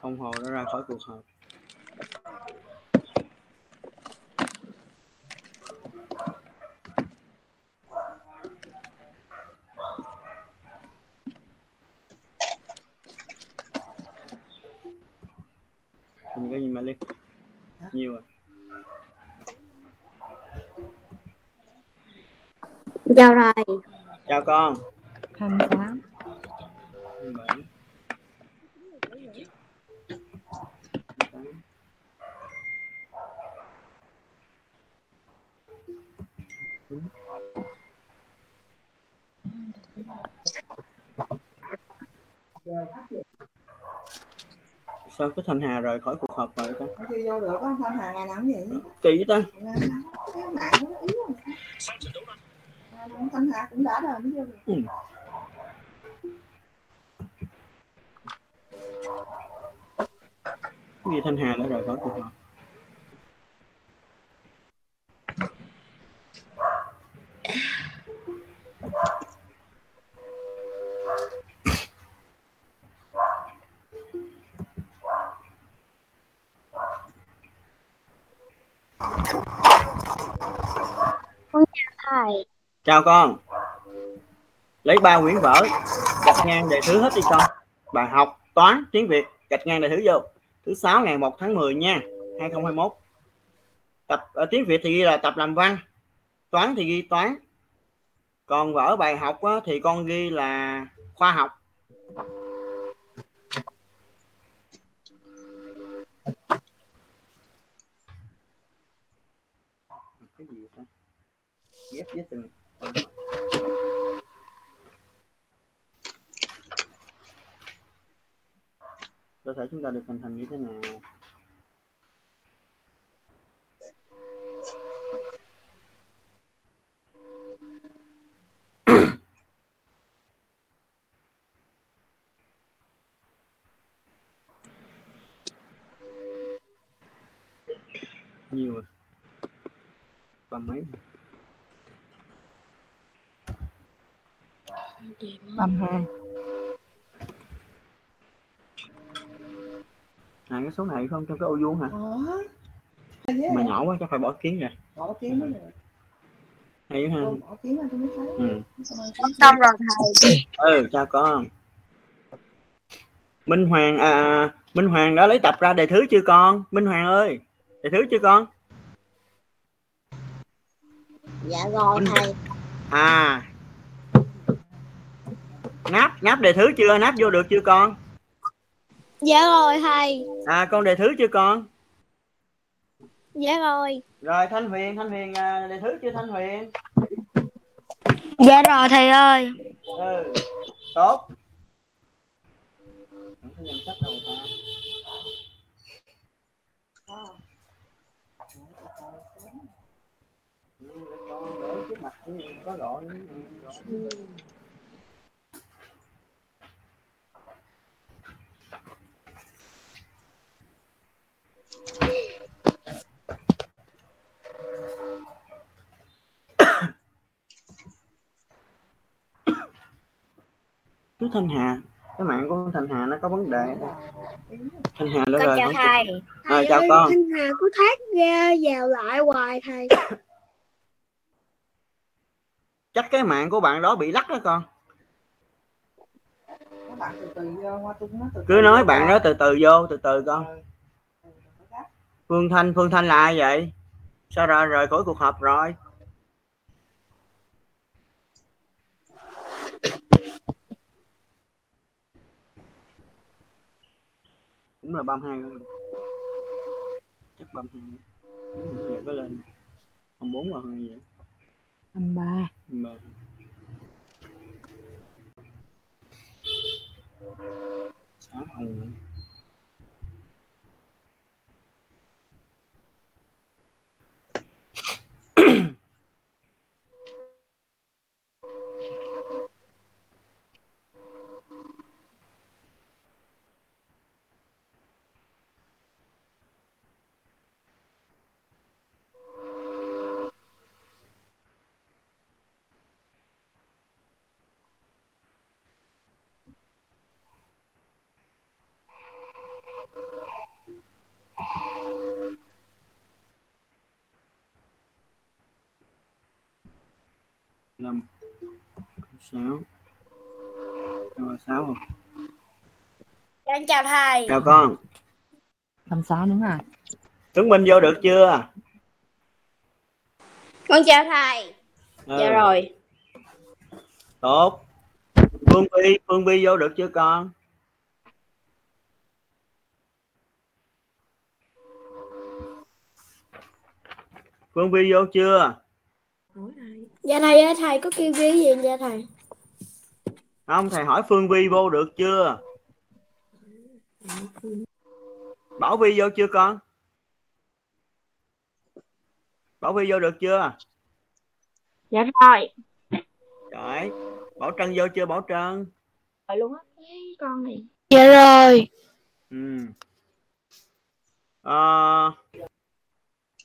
Ông Hồ đã ra khỏi cuộc họp. Mình có gì mà lên nhiều rồi. Chào rồi. Chào con. Thành quá. Sao cái Thanh Hà rời khỏi cuộc họp rồi ta? Chưa vô được á, Thanh Hà làm gì? Kỳ ta. Thanh Hà cũng đã rồi mới vô được. Cái gì Thanh Hà đã rời khỏi cuộc họp? Chào con. Lấy 3 quyển vở gạch ngang đề thứ hết đi con. Bài học toán tiếng Việt gạch ngang đề thứ vô. Thứ 6 ngày 1 tháng 10 nha, 2021. Tập ở tiếng Việt thì ghi là tập làm văn, toán thì ghi toán. Còn vở bài học á, thì con ghi là khoa học. Cái gì ta? Ghép với từng. Cơ thể chúng ta được hình thành như thế nào? Nhiều rồi. Và mấy Bầm hai. Này cái số này không trong cái ô vuông hả? Mà nhỏ quá chắc phải bỏ kiến rồi. Bỏ kiến mới được. Hay ha. Bỏ kiến rồi tôi mới thấy. Xong rồi thầy. Chào con. Minh Hoàng đã lấy tập ra đề thứ chưa con? Minh Hoàng ơi, đề thứ chưa con? Dạ rồi thầy. Náp đề thứ chưa? Náp vô được chưa con? Dạ rồi thầy. Con đề thứ chưa con? Dạ rồi. Rồi Thanh Huyền đề thứ chưa Thanh Huyền? Dạ rồi thầy ơi. Tốt. Chú Thanh Hà, cái mạng của Thanh Hà nó có vấn đề. Thanh Hà đã rời. Chào thầy. Chào con. Thanh Hà cứ thoát ra vào lại hoài thầy. Chắc cái mạng của bạn đó bị lắc đó con. Bạn từ vô, cứ nói bạn đó từ từ vô, từ từ con. Phương Thanh là ai vậy? Sao rời khỏi cuộc họp rồi? Cũng là 32 thôi. Chắc 32. Giờ có lên 24 rồi hay gì vậy? 23. 5 6 6 không? Em chào thầy. Chào con. 56 đúng rồi. Tuấn Minh vô được chưa? Con chào thầy. Dạ rồi. Tốt. Phương Vi vô được chưa con? Phương Vi vô chưa? Dạ thầy có kêu ghi gì vậy thầy? Không, thầy hỏi Phương Vi vô được chưa? Bảo Vi vô chưa con? Bảo Vi vô được chưa? Dạ rồi. Rồi, Bảo Trân vô chưa Bảo Trân? Rồi luôn á, con này. Dạ rồi.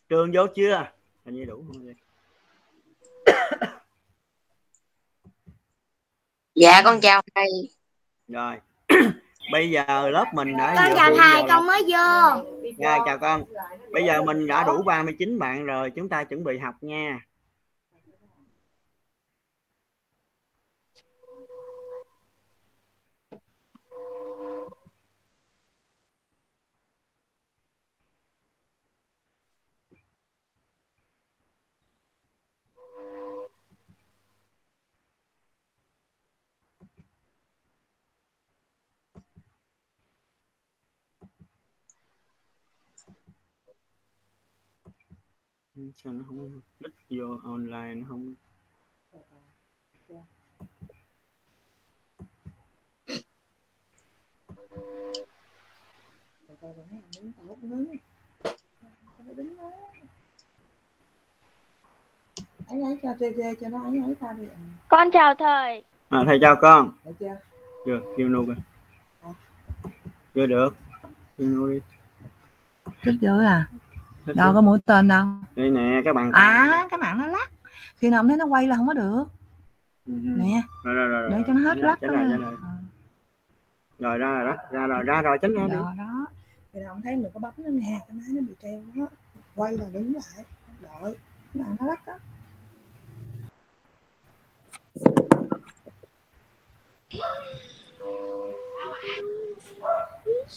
Trường vô chưa? Hình như đủ không vậy? Dạ con chào thầy. Rồi. Bây giờ lớp mình đã con chào thầy, con mới vô. Dạ chào con. Bây giờ mình đã đủ 39 bạn rồi, chúng ta chuẩn bị học nha. Sao nó không click vô online, nó không con chào thầy. À, thầy chào con. Được, kêu luôn rồi. Chưa được. Kêu luôn đi. Click vô à? Đâu có mũi tên đâu. Đây nè các bạn. À cái mạng nó lắc. Khi nào thấy nó quay là không có được. Nè. Rồi. Để cho nó hết lắc. Rồi ra rồi tránh ra đi. Đó. Thì nào không thấy mình có bấm nó nè, cái máy nó bị treo đó. Quay là đứng lại. Đợi. Cái mạng nó lắc đó.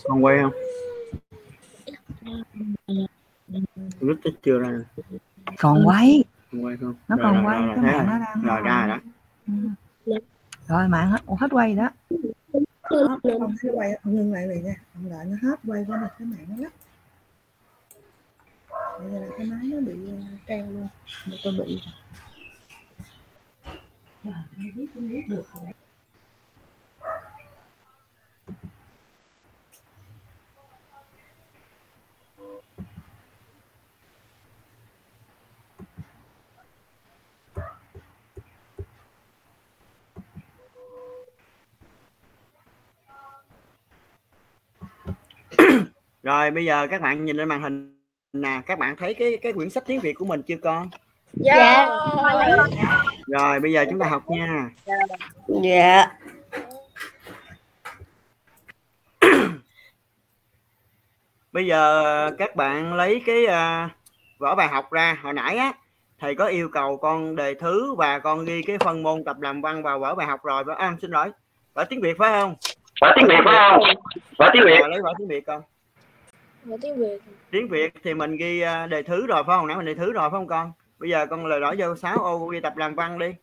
Con quay không? Rút cái chưa ra còn quay không? Nó rồi, còn quay cái mạng nó đang rồi ra đó rồi mạng hết quay đó không thấy quay không ngưng lại liền nha không đợi nó hết quay qua được cái mạng nó lắc bây giờ là cái máy nó bị treo luôn tôi bị không biết được rồi. Rồi bây giờ các bạn nhìn lên màn hình nè, các bạn thấy cái quyển sách tiếng Việt của mình chưa con? Dạ. Yeah. Rồi bây giờ chúng ta học nha. Dạ. Yeah. Bây giờ các bạn lấy cái vở bài học ra, hồi nãy á thầy có yêu cầu con đề thứ và con ghi cái phân môn tập làm văn vào vở bài học rồi. Xin lỗi. Vở tiếng Việt phải không? Vở tiếng Việt. Lấy vở tiếng Việt con. Tiếng Việt thì mình ghi đề thứ rồi phải không? Nãy mình đề thứ rồi phải không con? Bây giờ con lời đổi vô 6 ô ghi tập làm văn đi.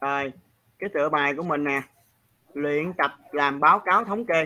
Rồi, cái tựa bài của mình nè. Luyện tập làm báo cáo thống kê.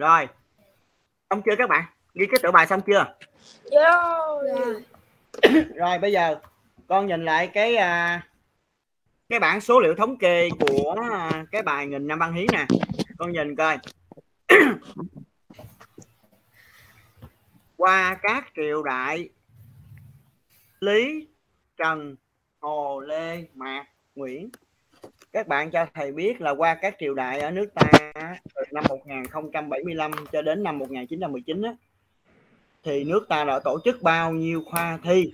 Rồi. Xong chưa các bạn? Ghi cái tựa bài xong chưa? Yeah. Rồi bây giờ con nhìn lại cái bảng số liệu thống kê của cái bài nghìn năm văn hiến nè. Con nhìn coi. Qua các triều đại Lý, Trần, Hồ, Lê, Mạc, Nguyễn. Các bạn cho thầy biết là qua các triều đại ở nước ta từ năm 1075 cho đến năm 1919 á, thì nước ta đã tổ chức bao nhiêu khoa thi,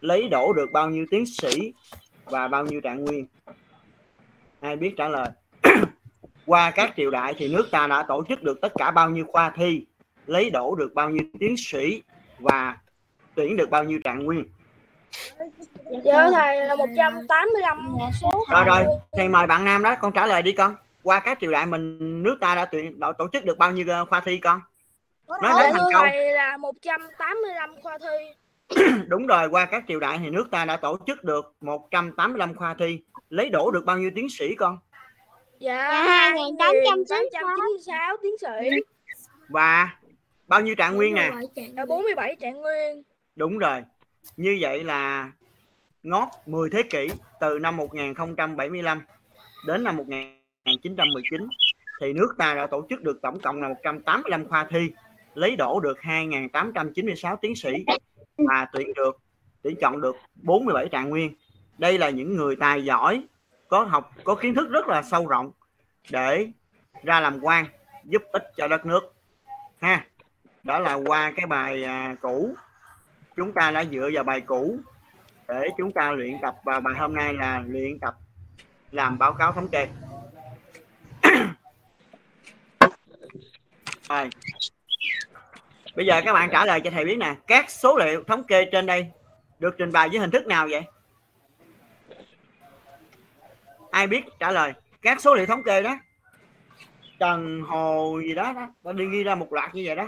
lấy đổ được bao nhiêu tiến sĩ và bao nhiêu trạng nguyên? Ai biết trả lời? Qua các triều đại thì nước ta đã tổ chức được tất cả bao nhiêu khoa thi, lấy đổ được bao nhiêu tiến sĩ và tuyển được bao nhiêu trạng nguyên? Dạ thầy là 185 số. Rồi thầy mời bạn Nam đó, con trả lời đi con. Qua các triều đại mình nước ta đã tổ chức được bao nhiêu khoa thi con? Nói thành câu. Thầy là 185 khoa thi. Đúng rồi, qua các triều đại thì nước ta đã tổ chức được 185 khoa thi, lấy đổ được bao nhiêu tiến sĩ con? Dạ 2896 tiến sĩ. Và bao nhiêu trạng nguyên nè? 47 trạng nguyên. Đúng rồi. Như vậy là ngót 10 thế kỷ, từ năm 1075 đến năm 1919 thì nước ta đã tổ chức được tổng cộng là 185 khoa thi, lấy đổ được 2896 tiến sĩ và tuyển chọn được 47 trạng nguyên. Đây là những người tài giỏi, có kiến thức rất là sâu rộng để ra làm quan, giúp ích cho đất nước ha. Đó là qua cái bài cũ. Chúng ta đã dựa vào bài cũ để chúng ta luyện tập, và bài hôm nay là luyện tập làm báo cáo thống kê. Rồi. Bây giờ các bạn trả lời cho thầy biết nè, các số liệu thống kê trên đây được trình bày với hình thức nào vậy? Ai biết trả lời? Các số liệu thống kê đó, Trần, Hồ gì đó, đó đi ghi ra một loạt như vậy đó.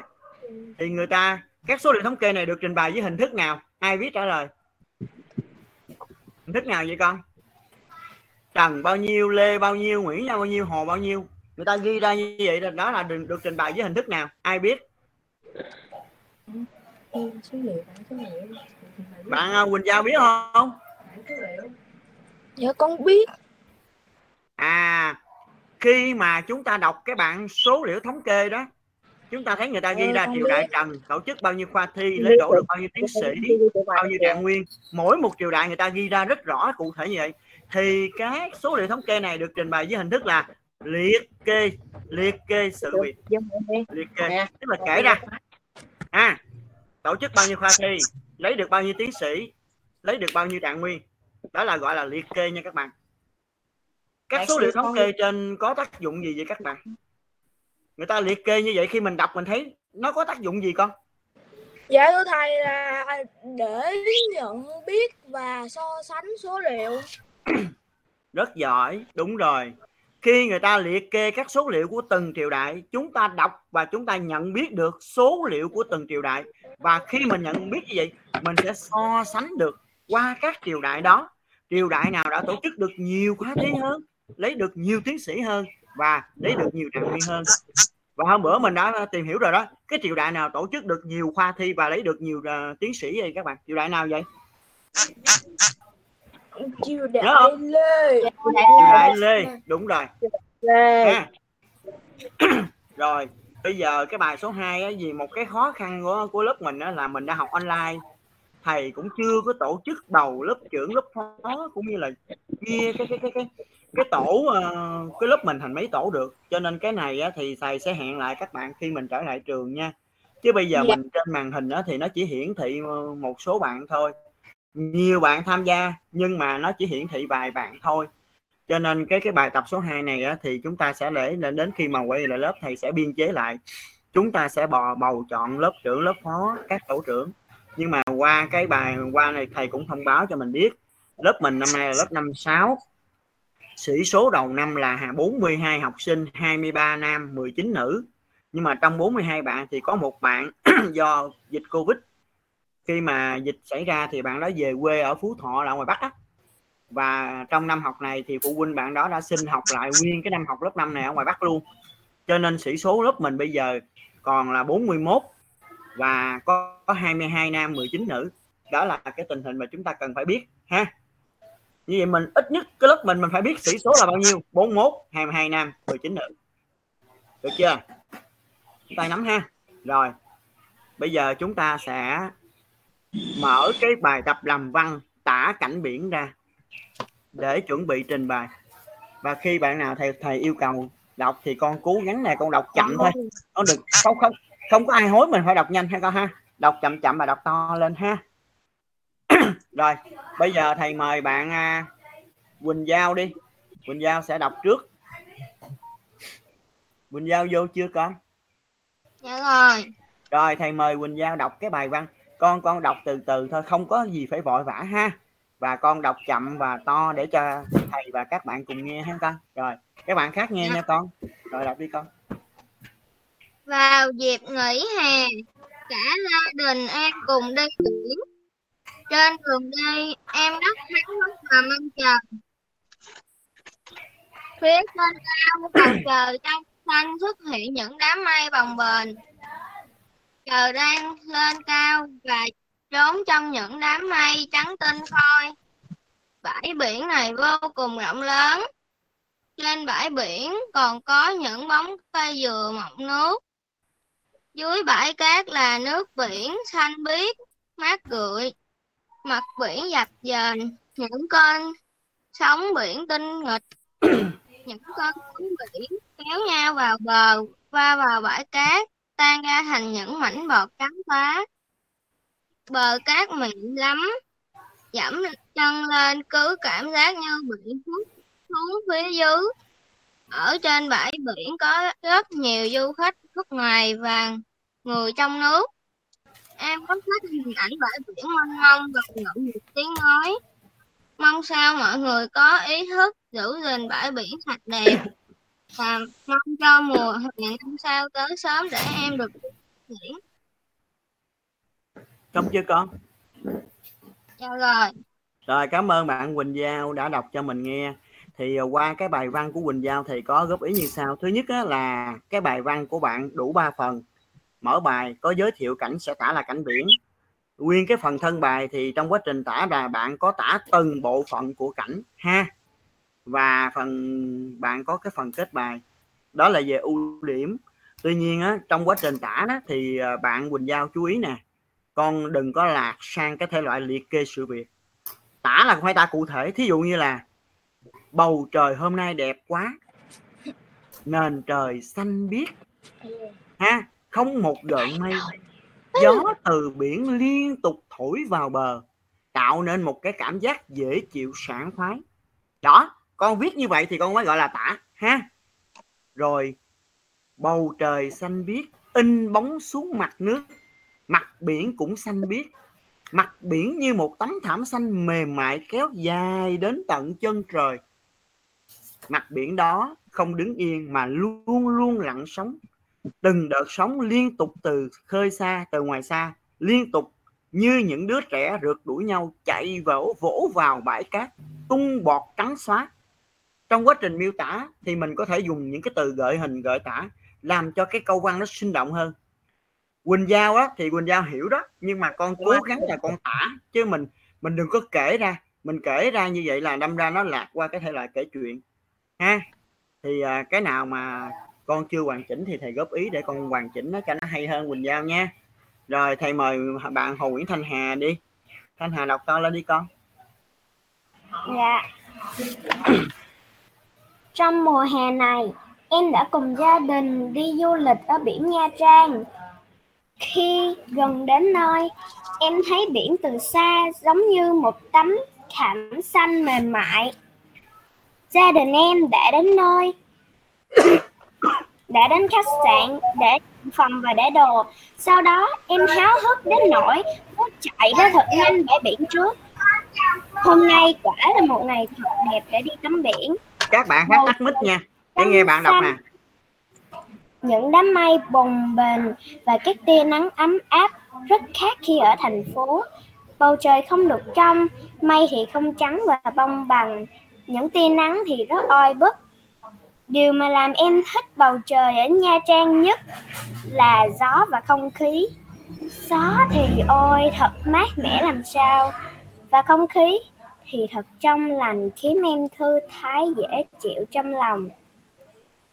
Thì người ta, các số liệu thống kê này được trình bày với hình thức nào? Ai biết trả lời? Hình thức nào vậy con? Trần bao nhiêu, Lê bao nhiêu, Nguyễn bao nhiêu, Hồ bao nhiêu? Người ta ghi ra như vậy là đó là được trình bày với hình thức nào? Ai biết? Bạn Quỳnh Giao biết không? Dạ con biết. Khi mà chúng ta đọc cái bảng số liệu thống kê đó, chúng ta thấy người ta ghi ra triều đại Trần tổ chức bao nhiêu khoa thi, lấy đổ được bao nhiêu tiến sĩ, bao nhiêu trạng nguyên. Mỗi một triều đại người ta ghi ra rất rõ cụ thể như vậy. Thì các số liệu thống kê này được trình bày với hình thức là liệt kê sự việc, liệt kê tức là kể ra tổ chức bao nhiêu khoa thi, lấy được bao nhiêu tiến sĩ, lấy được bao nhiêu trạng nguyên. Đó là gọi là liệt kê nha các bạn. Các số liệu thống kê trên có tác dụng gì vậy các bạn? Người ta liệt kê như vậy khi mình đọc mình thấy nó có tác dụng gì con? Dạ thưa thầy là để nhận biết và so sánh số liệu. Rất giỏi, đúng rồi. Khi người ta liệt kê các số liệu của từng triều đại, chúng ta đọc và chúng ta nhận biết được số liệu của từng triều đại. Và khi mình nhận biết như vậy, mình sẽ so sánh được qua các triều đại đó. Triều đại nào đã tổ chức được nhiều khoa thi hơn, lấy được nhiều tiến sĩ hơn và lấy được nhiều trạng nguyên hơn. Và hôm bữa mình đã tìm hiểu rồi đó, cái triều đại nào tổ chức được nhiều khoa thi và lấy được nhiều tiến sĩ vậy các bạn? Triều đại nào vậy? Triều đại Lê. Triều đại Lê, đúng rồi. Rồi, bây giờ cái bài số 2 á, vì một cái khó khăn của lớp mình á, là mình đã học online, thầy cũng chưa có tổ chức đầu lớp trưởng, lớp phó cũng như là chia cái tổ cái lớp mình thành mấy tổ được, cho nên cái này á, thì thầy sẽ hẹn lại các bạn khi mình trở lại trường nha. Chứ bây giờ mình trên màn hình á, thì nó chỉ hiển thị một số bạn thôi, nhiều bạn tham gia nhưng mà nó chỉ hiển thị vài bạn thôi, cho nên cái bài tập số 2 này á, thì chúng ta sẽ để đến khi mà quay lại lớp thầy sẽ biên chế lại, chúng ta sẽ bầu chọn lớp trưởng, lớp phó, các tổ trưởng. Nhưng mà qua cái bài qua này thầy cũng thông báo cho mình biết, lớp mình năm nay là lớp 56, sĩ số đầu năm là 42 học sinh, 23 nam, 19 nữ. Nhưng mà trong 42 bạn thì có một bạn do dịch Covid, khi mà dịch xảy ra thì bạn đó về quê ở Phú Thọ là ngoài Bắc á. Và trong năm học này thì phụ huynh bạn đó đã xin học lại nguyên cái năm học lớp 5 này ở ngoài Bắc luôn. Cho nên sĩ số lớp mình bây giờ còn là 41 và có 22 nam 19 nữ. Đó là cái tình hình mà chúng ta cần phải biết ha. Như vậy mình ít nhất cái lớp mình phải biết sĩ số là bao nhiêu, 41, 22 nam, 19 nữ. Được chưa? Chúng ta nắm ha. Rồi. Bây giờ chúng ta sẽ mở cái bài tập làm văn tả cảnh biển ra để chuẩn bị trình bày. Và khi bạn nào thầy yêu cầu đọc thì con cố gắng là con đọc chậm thôi. Con đừng không có ai hối mình phải đọc nhanh hay con ha. Đọc chậm chậm và đọc to lên ha. Rồi, bây giờ thầy mời bạn Quỳnh Giao đi. Quỳnh Giao sẽ đọc trước. Quỳnh Giao vô chưa con? Dạ rồi. Rồi thầy mời Quỳnh Giao đọc cái bài văn. Con đọc từ từ thôi, không có gì phải vội vã ha. Và con đọc chậm và to để cho thầy và các bạn cùng nghe ha con. Rồi, các bạn khác nghe nha con. Rồi đọc đi con. Vào dịp nghỉ hè, cả gia đình em cùng đi biển. Trên đường đi, em rất háo hức và mong chờ. Phía trên cao bầu trời trong xanh xuất hiện những đám mây bồng bềnh. Trời đang lên cao và trốn trong những đám mây trắng tinh khôi. Bãi biển này vô cùng rộng lớn. Trên bãi biển còn có những bóng cây dừa mọng nước. Dưới bãi cát là nước biển xanh biếc, mát rượi. Mặt biển dập dềnh, những con sóng biển tinh nghịch. Những con sóng biển kéo nhau vào bờ, va vào bãi cát, tan ra thành những mảnh bọt trắng xóa. Bờ cát mịn lắm, dẫm chân lên cứ cảm giác như bị hút xuống phía dưới. Ở trên bãi biển có rất nhiều du khách nước ngoài và người trong nước. Em rất thích hình ảnh bãi biển mênh mông và ngậm ngùi tiếng nói. Mong sao mọi người có ý thức giữ gìn bãi biển sạch đẹp. Và mong cho mùa hè năm sau tới sớm để em được biển. Xong chưa con? Dạ rồi. Rồi, cảm ơn bạn Quỳnh Giao đã đọc cho mình nghe. Thì qua cái bài văn của Quỳnh Giao thì có góp ý như sau. Thứ nhất là cái bài văn của bạn đủ 3 phần. Mở bài có giới thiệu cảnh sẽ tả là cảnh biển. Nguyên cái phần thân bài thì trong quá trình tả là bạn có tả từng bộ phận của cảnh ha. Và phần bạn có cái phần kết bài. Đó là về ưu điểm. Tuy nhiên á, trong quá trình tả đó, thì bạn Quỳnh Giao chú ý nè. Con đừng có lạc sang cái thể loại liệt kê sự việc. Tả là phải tả cụ thể. Thí dụ như là bầu trời hôm nay đẹp quá. Nền trời xanh biếc. Ha. Không một gợn mây, gió từ biển liên tục thổi vào bờ, tạo nên một cái cảm giác dễ chịu sảng khoái. Đó, con viết như vậy thì con mới gọi là tả ha. Rồi, bầu trời xanh biếc, in bóng xuống mặt nước, mặt biển cũng xanh biếc, mặt biển như một tấm thảm xanh mềm mại kéo dài đến tận chân trời. Mặt biển đó không đứng yên mà luôn luôn lặng sóng. Từng đợt sóng liên tục từ khơi xa, từ ngoài xa, liên tục như những đứa trẻ rượt đuổi nhau chạy vỗ vào bãi cát, tung bọt trắng xóa. Trong quá trình miêu tả thì mình có thể dùng những cái từ gợi hình, gợi tả làm cho cái câu văn nó sinh động hơn. Quỳnh Giao á, thì Quỳnh Giao hiểu đó, nhưng mà con cố gắng là con tả, chứ mình đừng có kể ra. Mình kể ra như vậy là đâm ra nó lạc qua cái thể loại kể chuyện ha. Thì cái nào mà con chưa hoàn chỉnh thì thầy góp ý để con hoàn chỉnh nó cho nó hay hơn Quỳnh Giao nha. Rồi thầy mời bạn Hồ Nguyễn Thanh Hà đi. Thanh Hà đọc to lên đi con. Dạ. Trong mùa hè này, em đã cùng gia đình đi du lịch ở biển Nha Trang. Khi gần đến nơi, em thấy biển từ xa giống như một tấm thảm xanh mềm mại. Gia đình em đã đến nơi. Đã đến khách sạn để phòng và để đồ. Sau đó em háo hức đến nỗi muốn chạy ra thật nhanh bãi biển trước. Hôm nay quả là một ngày thật đẹp để đi tắm biển. Các bạn hãy tắt mic nha để nghe bạn đọc nè. Những đám mây bồng bềnh và các tia nắng ấm áp rất khác khi ở thành phố. Bầu trời không được trong, mây thì không trắng và bông bằng. Những tia nắng thì rất oi bức. Điều mà làm em thích bầu trời ở Nha Trang nhất là gió và không khí. Gió thì ôi thật mát mẻ làm sao, và không khí thì thật trong lành khiến em thư thái dễ chịu trong lòng.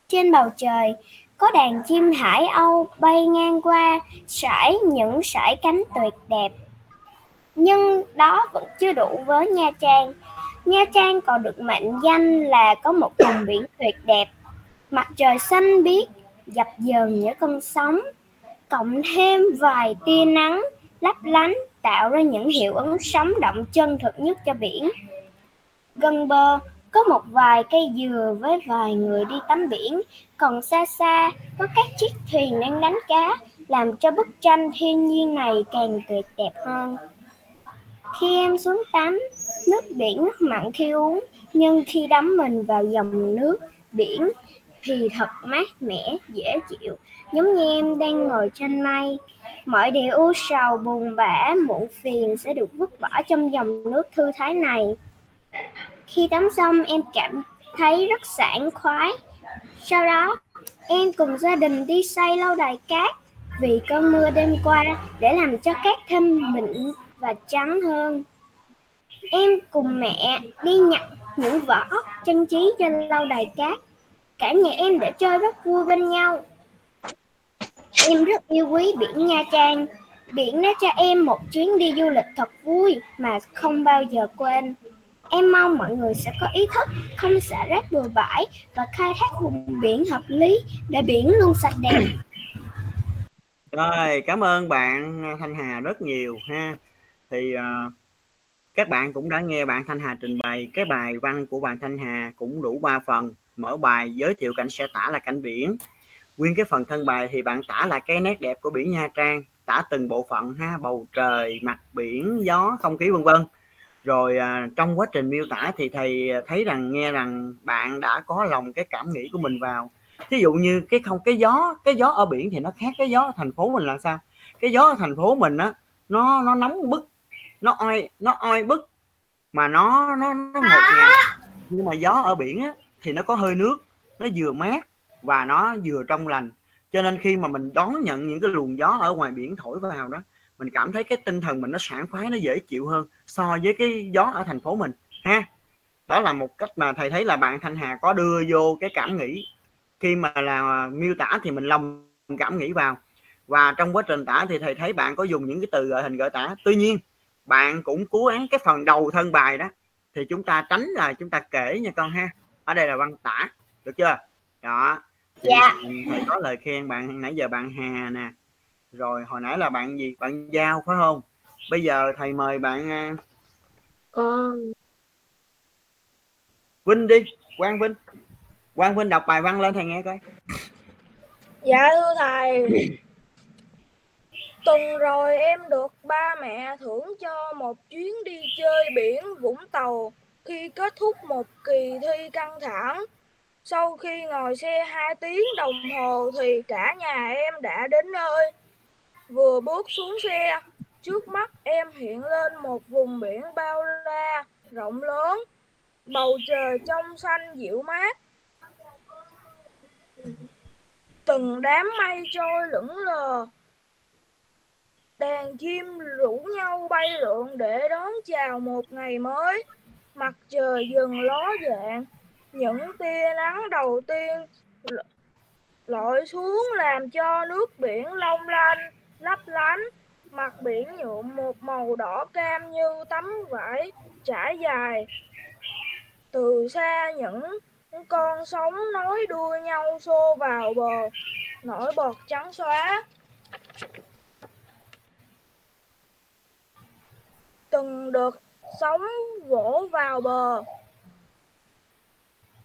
Trên bầu trời có đàn chim hải âu bay ngang qua, sải những sải cánh tuyệt đẹp. Nhưng đó vẫn chưa đủ với Nha Trang. Nha Trang còn được mệnh danh là có một vùng biển tuyệt đẹp, mặt trời xanh biếc dập dờn những cơn sóng, cộng thêm vài tia nắng lấp lánh tạo ra những hiệu ứng sóng động chân thực nhất cho biển. Gần bờ có một vài cây dừa với vài người đi tắm biển, còn xa xa có các chiếc thuyền đang đánh cá, làm cho bức tranh thiên nhiên này càng tuyệt đẹp hơn. Khi em xuống tắm, nước biển rất mặn khi uống, nhưng khi đắm mình vào dòng nước biển thì thật mát mẻ, dễ chịu, giống như em đang ngồi trên mây. Mọi điều u sầu, buồn bã, muộn phiền sẽ được vứt bỏ trong dòng nước thư thái này. Khi tắm xong, em cảm thấy rất sảng khoái. Sau đó, em cùng gia đình đi xây lâu đài cát vì cơn mưa đêm qua để làm cho cát thêm mịn và trắng hơn. Em cùng mẹ đi nhặt những vỏ ốc trang trí trên lâu đài cát. Cả nhà em đã chơi rất vui bên nhau. Em rất yêu quý biển Nha Trang. Biển đã cho em một chuyến đi du lịch thật vui mà không bao giờ quên. Em mong mọi người sẽ có ý thức không xả rác bừa bãi và khai thác vùng biển hợp lý để biển luôn sạch đẹp. Rồi, cảm ơn bạn Thanh Hà rất nhiều ha. Thì các bạn cũng đã nghe bạn Thanh Hà trình bày. Cái bài văn của bạn Thanh Hà cũng đủ 3 phần. Mở bài giới thiệu cảnh sẽ tả là cảnh biển. Nguyên cái phần thân bài thì bạn tả là cái nét đẹp của biển Nha Trang, tả từng bộ phận ha, bầu trời, mặt biển, gió, không khí, vân vân. Rồi trong quá trình miêu tả thì thầy thấy rằng, nghe rằng bạn đã có lòng cái cảm nghĩ của mình vào. Thí dụ như cái gió ở biển thì nó khác cái gió ở thành phố mình là sao? Cái gió ở thành phố mình á, nó nóng bức, nó oi bức mà nó ngột ngạt. Nhưng mà gió ở biển á thì nó có hơi nước, nó vừa mát và nó vừa trong lành. Cho nên khi mà mình đón nhận những cái luồng gió ở ngoài biển thổi vào đó, mình cảm thấy cái tinh thần mình nó sảng khoái, nó dễ chịu hơn so với cái gió ở thành phố mình ha. Đó là một cách mà thầy thấy là bạn Thanh Hà có đưa vô cái cảm nghĩ. Khi mà là miêu tả thì mình lồng cảm nghĩ vào, và trong quá trình tả thì thầy thấy bạn có dùng những cái từ gợi hình gợi tả. Tuy nhiên bạn cũng cố gắng cái phần đầu thân bài đó thì chúng ta tránh là chúng ta kể nha con ha. Ở đây là văn tả, được chưa? Đó. Dạ. Thầy có lời khen bạn nãy giờ bạn Hà nè. Rồi hồi nãy là bạn gì? Bạn Giao phải không? Bây giờ thầy mời bạn Vinh đi, Quang Vinh. Quang Vinh đọc bài văn lên thầy nghe coi. Dạ thưa thầy, tuần rồi em được ba mẹ thưởng cho một chuyến đi chơi biển Vũng Tàu khi kết thúc một kỳ thi căng thẳng. Sau khi ngồi xe 2 tiếng đồng hồ thì cả nhà em đã đến nơi. Vừa bước xuống xe, trước mắt em hiện lên một vùng biển bao la, rộng lớn, bầu trời trong xanh dịu mát. Từng đám mây trôi lững lờ, đàn chim rủ nhau bay lượn để đón chào một ngày mới. Mặt trời dần ló dạng, những tia nắng đầu tiên lội xuống làm cho nước biển long lanh, lấp lánh. Mặt biển nhuộm một màu đỏ cam như tấm vải trải dài. Từ xa những con sóng nối đuôi nhau xô vào bờ, nổi bọt trắng xóa. Từng đợt sóng vỗ vào bờ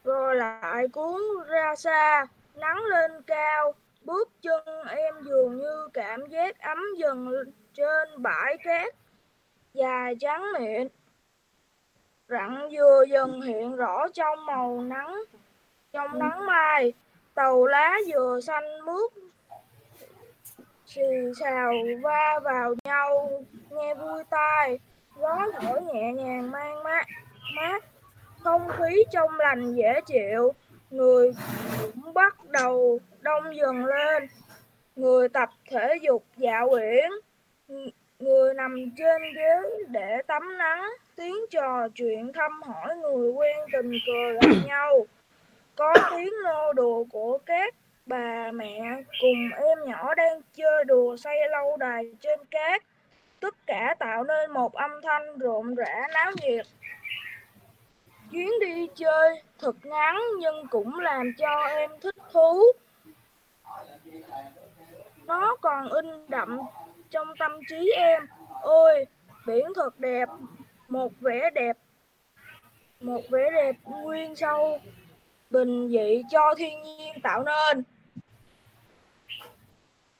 rồi lại cuốn ra xa. Nắng lên cao, bước chân em dường như cảm giác ấm dần trên bãi cát dài trắng mịn. Rặng dừa dần hiện rõ trong màu nắng, trong nắng mai. Tàu lá dừa xanh mướt xì xào va vào nhau nghe vui tai. Gió thổi nhẹ nhàng mang mát, không khí trong lành dễ chịu. người cũng bắt đầu đông dần lên. Người tập thể dục dạo uyển, người nằm trên ghế để tắm nắng, tiếng trò chuyện thăm hỏi người quen tình cờ gặp nhau. Có tiếng nô đùa của các bà mẹ cùng em nhỏ đang chơi đùa xây lâu đài trên cát. Tất cả tạo nên một âm thanh rộn rã náo nhiệt. Chuyến đi chơi thật ngắn nhưng cũng làm cho em thích thú. Nó còn in đậm trong tâm trí em. Ôi, biển thật đẹp, một vẻ đẹp nguyên sâu bình dị cho thiên nhiên tạo nên.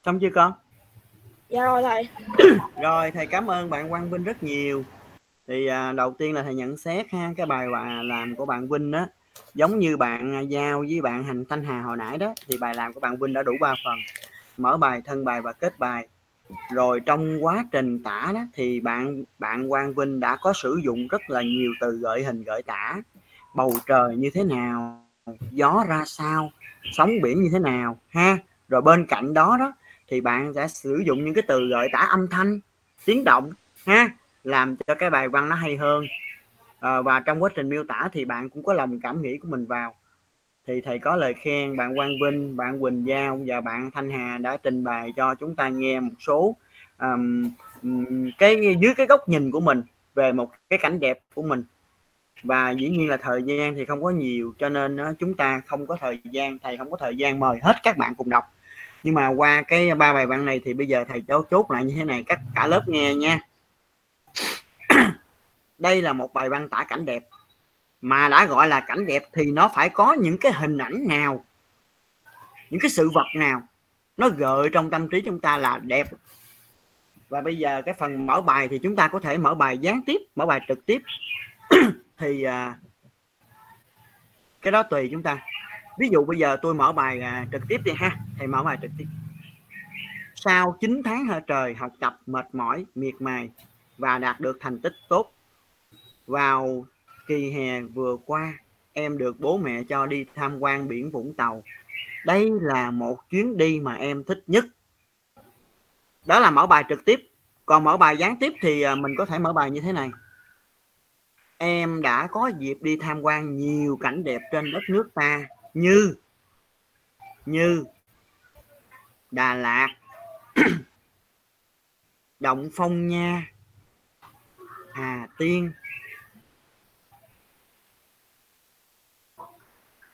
Xong chưa con? Dạ rồi thầy. Rồi thầy cảm ơn bạn Quang Vinh rất nhiều. Thì đầu tiên là thầy nhận xét ha, cái bài làm của bạn Vinh đó, giống như bạn Giao với bạn Hành Thanh Hà hồi nãy đó, thì bài làm của bạn Vinh đã đủ 3 phần: mở bài, thân bài và kết bài. Rồi trong quá trình tả đó thì bạn Quang Vinh đã có sử dụng rất là nhiều từ gợi hình gợi tả: bầu trời như thế nào, gió ra sao, sóng biển như thế nào ha. Rồi bên cạnh đó thì bạn sẽ sử dụng những cái từ gợi tả âm thanh, tiếng động ha, làm cho cái bài văn nó hay hơn. Và trong quá trình miêu tả thì bạn cũng có lòng cảm nghĩ của mình vào. Thì thầy có lời khen bạn Quang Vinh, bạn Quỳnh Giao và bạn Thanh Hà đã trình bày cho chúng ta nghe một số cái dưới cái góc nhìn của mình về một cái cảnh đẹp của mình. Và dĩ nhiên là thời gian thì không có nhiều, cho nên chúng ta không có thời gian, thầy không có thời gian mời hết các bạn cùng đọc. Nhưng mà qua cái 3 bài văn này thì bây giờ thầy chốt lại như thế này, cả lớp nghe nha. Đây là một bài văn tả cảnh đẹp. Mà đã gọi là cảnh đẹp thì nó phải có những cái hình ảnh nào, những cái sự vật nào nó gợi trong tâm trí chúng ta là đẹp. Và bây giờ cái phần mở bài thì chúng ta có thể mở bài gián tiếp, mở bài trực tiếp. Thì cái đó tùy chúng ta. Ví dụ bây giờ tôi mở bài trực tiếp đi ha. Thầy mở bài trực tiếp. Sau 9 tháng ở trời học tập mệt mỏi, miệt mài và đạt được thành tích tốt, vào kỳ hè vừa qua em được bố mẹ cho đi tham quan biển Vũng Tàu. Đây là một chuyến đi mà em thích nhất. Đó là mở bài trực tiếp. Còn mở bài gián tiếp thì mình có thể mở bài như thế này: em đã có dịp đi tham quan nhiều cảnh đẹp trên đất nước ta như Đà Lạt, Động Phong Nha, Hà Tiên.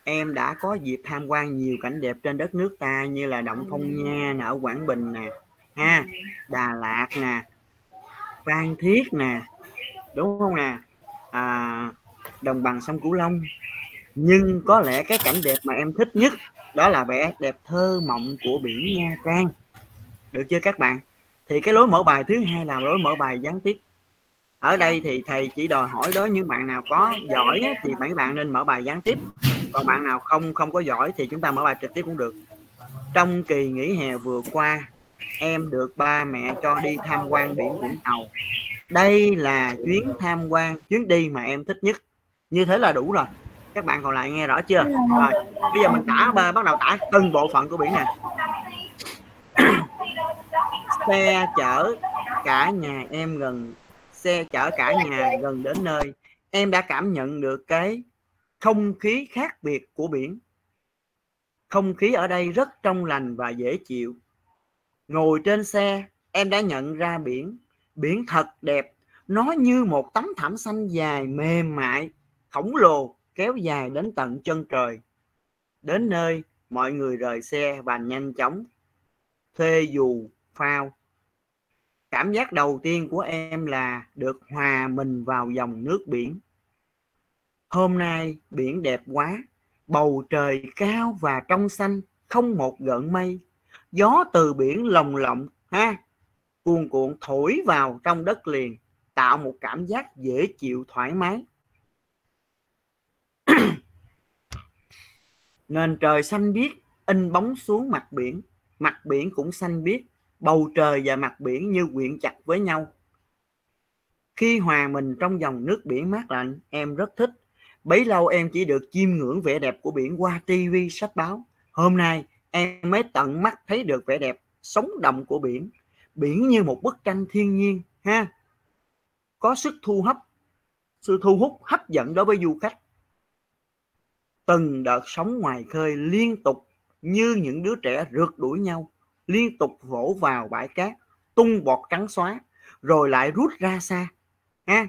Em đã có dịp tham quan nhiều cảnh đẹp trên đất nước ta như là Động Phong Nha nè, ở Quảng Bình nè, ha, Đà Lạt nè, Phan Thiết nè, đúng không nè, đồng bằng sông Cửu Long. Nhưng có lẽ cái cảnh đẹp mà em thích nhất đó là vẻ đẹp thơ mộng của biển Nha Trang. Được chưa các bạn? Thì cái lối mở bài thứ hai là lối mở bài gián tiếp. Ở đây thì thầy chỉ đòi hỏi đối với những bạn nào có giỏi thì mấy bạn nên mở bài gián tiếp. Còn bạn nào không có giỏi thì chúng ta mở bài trực tiếp cũng được. Trong kỳ nghỉ hè vừa qua, em được ba mẹ cho đi tham quan biển Vũng Tàu. Đây là chuyến đi mà em thích nhất. Như thế là đủ rồi. Các bạn còn lại nghe rõ chưa? Rồi, bây giờ mình bắt đầu tả từng bộ phận của biển nè. Xe chở cả nhà gần đến nơi. Em đã cảm nhận được cái không khí khác biệt của biển. Không khí ở đây rất trong lành và dễ chịu. Ngồi trên xe, em đã nhận ra biển. Biển thật đẹp. Nó như một tấm thảm xanh dài, mềm mại, khổng lồ, kéo dài đến tận chân trời. Đến nơi, mọi người rời xe và nhanh chóng thuê dù, phao. Cảm giác đầu tiên của em là được hòa mình vào dòng nước biển. Hôm nay biển đẹp quá, bầu trời cao và trong xanh, không một gợn mây. Gió từ biển lồng lộng, cuồn cuộn thổi vào trong đất liền, tạo một cảm giác dễ chịu thoải mái. Nền trời xanh biếc in bóng xuống mặt biển cũng xanh biếc, bầu trời và mặt biển như quyện chặt với nhau. Khi hòa mình trong dòng nước biển mát lạnh, em rất thích. Bấy lâu em chỉ được chiêm ngưỡng vẻ đẹp của biển qua tivi, sách báo. Hôm nay em mới tận mắt thấy được vẻ đẹp sống động của biển. Biển như một bức tranh thiên nhiên ha, có sức thu hút hấp dẫn đối với du khách. Từng đợt sóng ngoài khơi liên tục như những đứa trẻ rượt đuổi nhau, liên tục vỗ vào bãi cát, tung bọt trắng xóa rồi lại rút ra xa ha.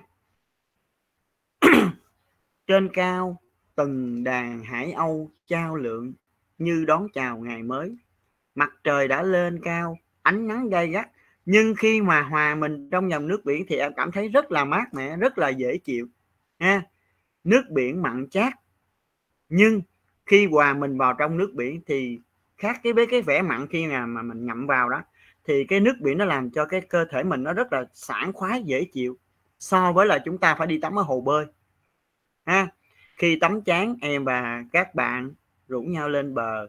Trên cao từng đàn hải âu chao lượn như đón chào ngày mới. Mặt trời đã lên cao, ánh nắng gay gắt, nhưng khi mà hòa mình trong dòng nước biển thì em cảm thấy rất là mát mẻ, rất là dễ chịu ha. Nước biển mặn chát, nhưng khi hòa mình vào trong nước biển thì khác với cái vẻ mặn khi mà mình ngậm vào đó, thì cái nước biển nó làm cho cái cơ thể mình nó rất là sảng khoái, dễ chịu, so với là chúng ta phải đi tắm ở hồ bơi ha. Khi tắm chán, em và các bạn rủ nhau lên bờ.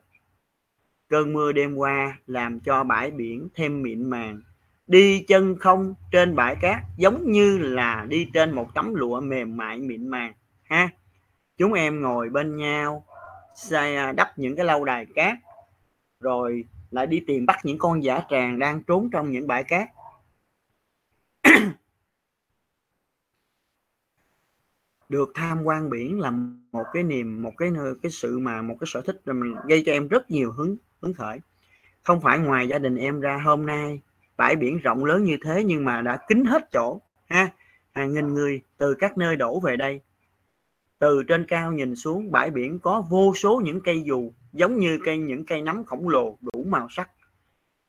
Cơn mưa đêm qua làm cho bãi biển thêm mịn màng. Đi chân không trên bãi cát giống như là đi trên một tấm lụa mềm mại mịn màng ha. Chúng em ngồi bên nhau, đắp những cái lâu đài cát, rồi lại đi tìm bắt những con dã tràng đang trốn trong những bãi cát. Được tham quan biển là một cái sở thích gây cho em rất nhiều hứng khởi. Không phải ngoài gia đình em ra, hôm nay bãi biển rộng lớn như thế nhưng mà đã kín hết chỗ ha. Hàng nghìn người từ các nơi đổ về đây. Từ trên cao nhìn xuống, bãi biển có vô số những cây dù giống như những cây nấm khổng lồ đủ màu sắc.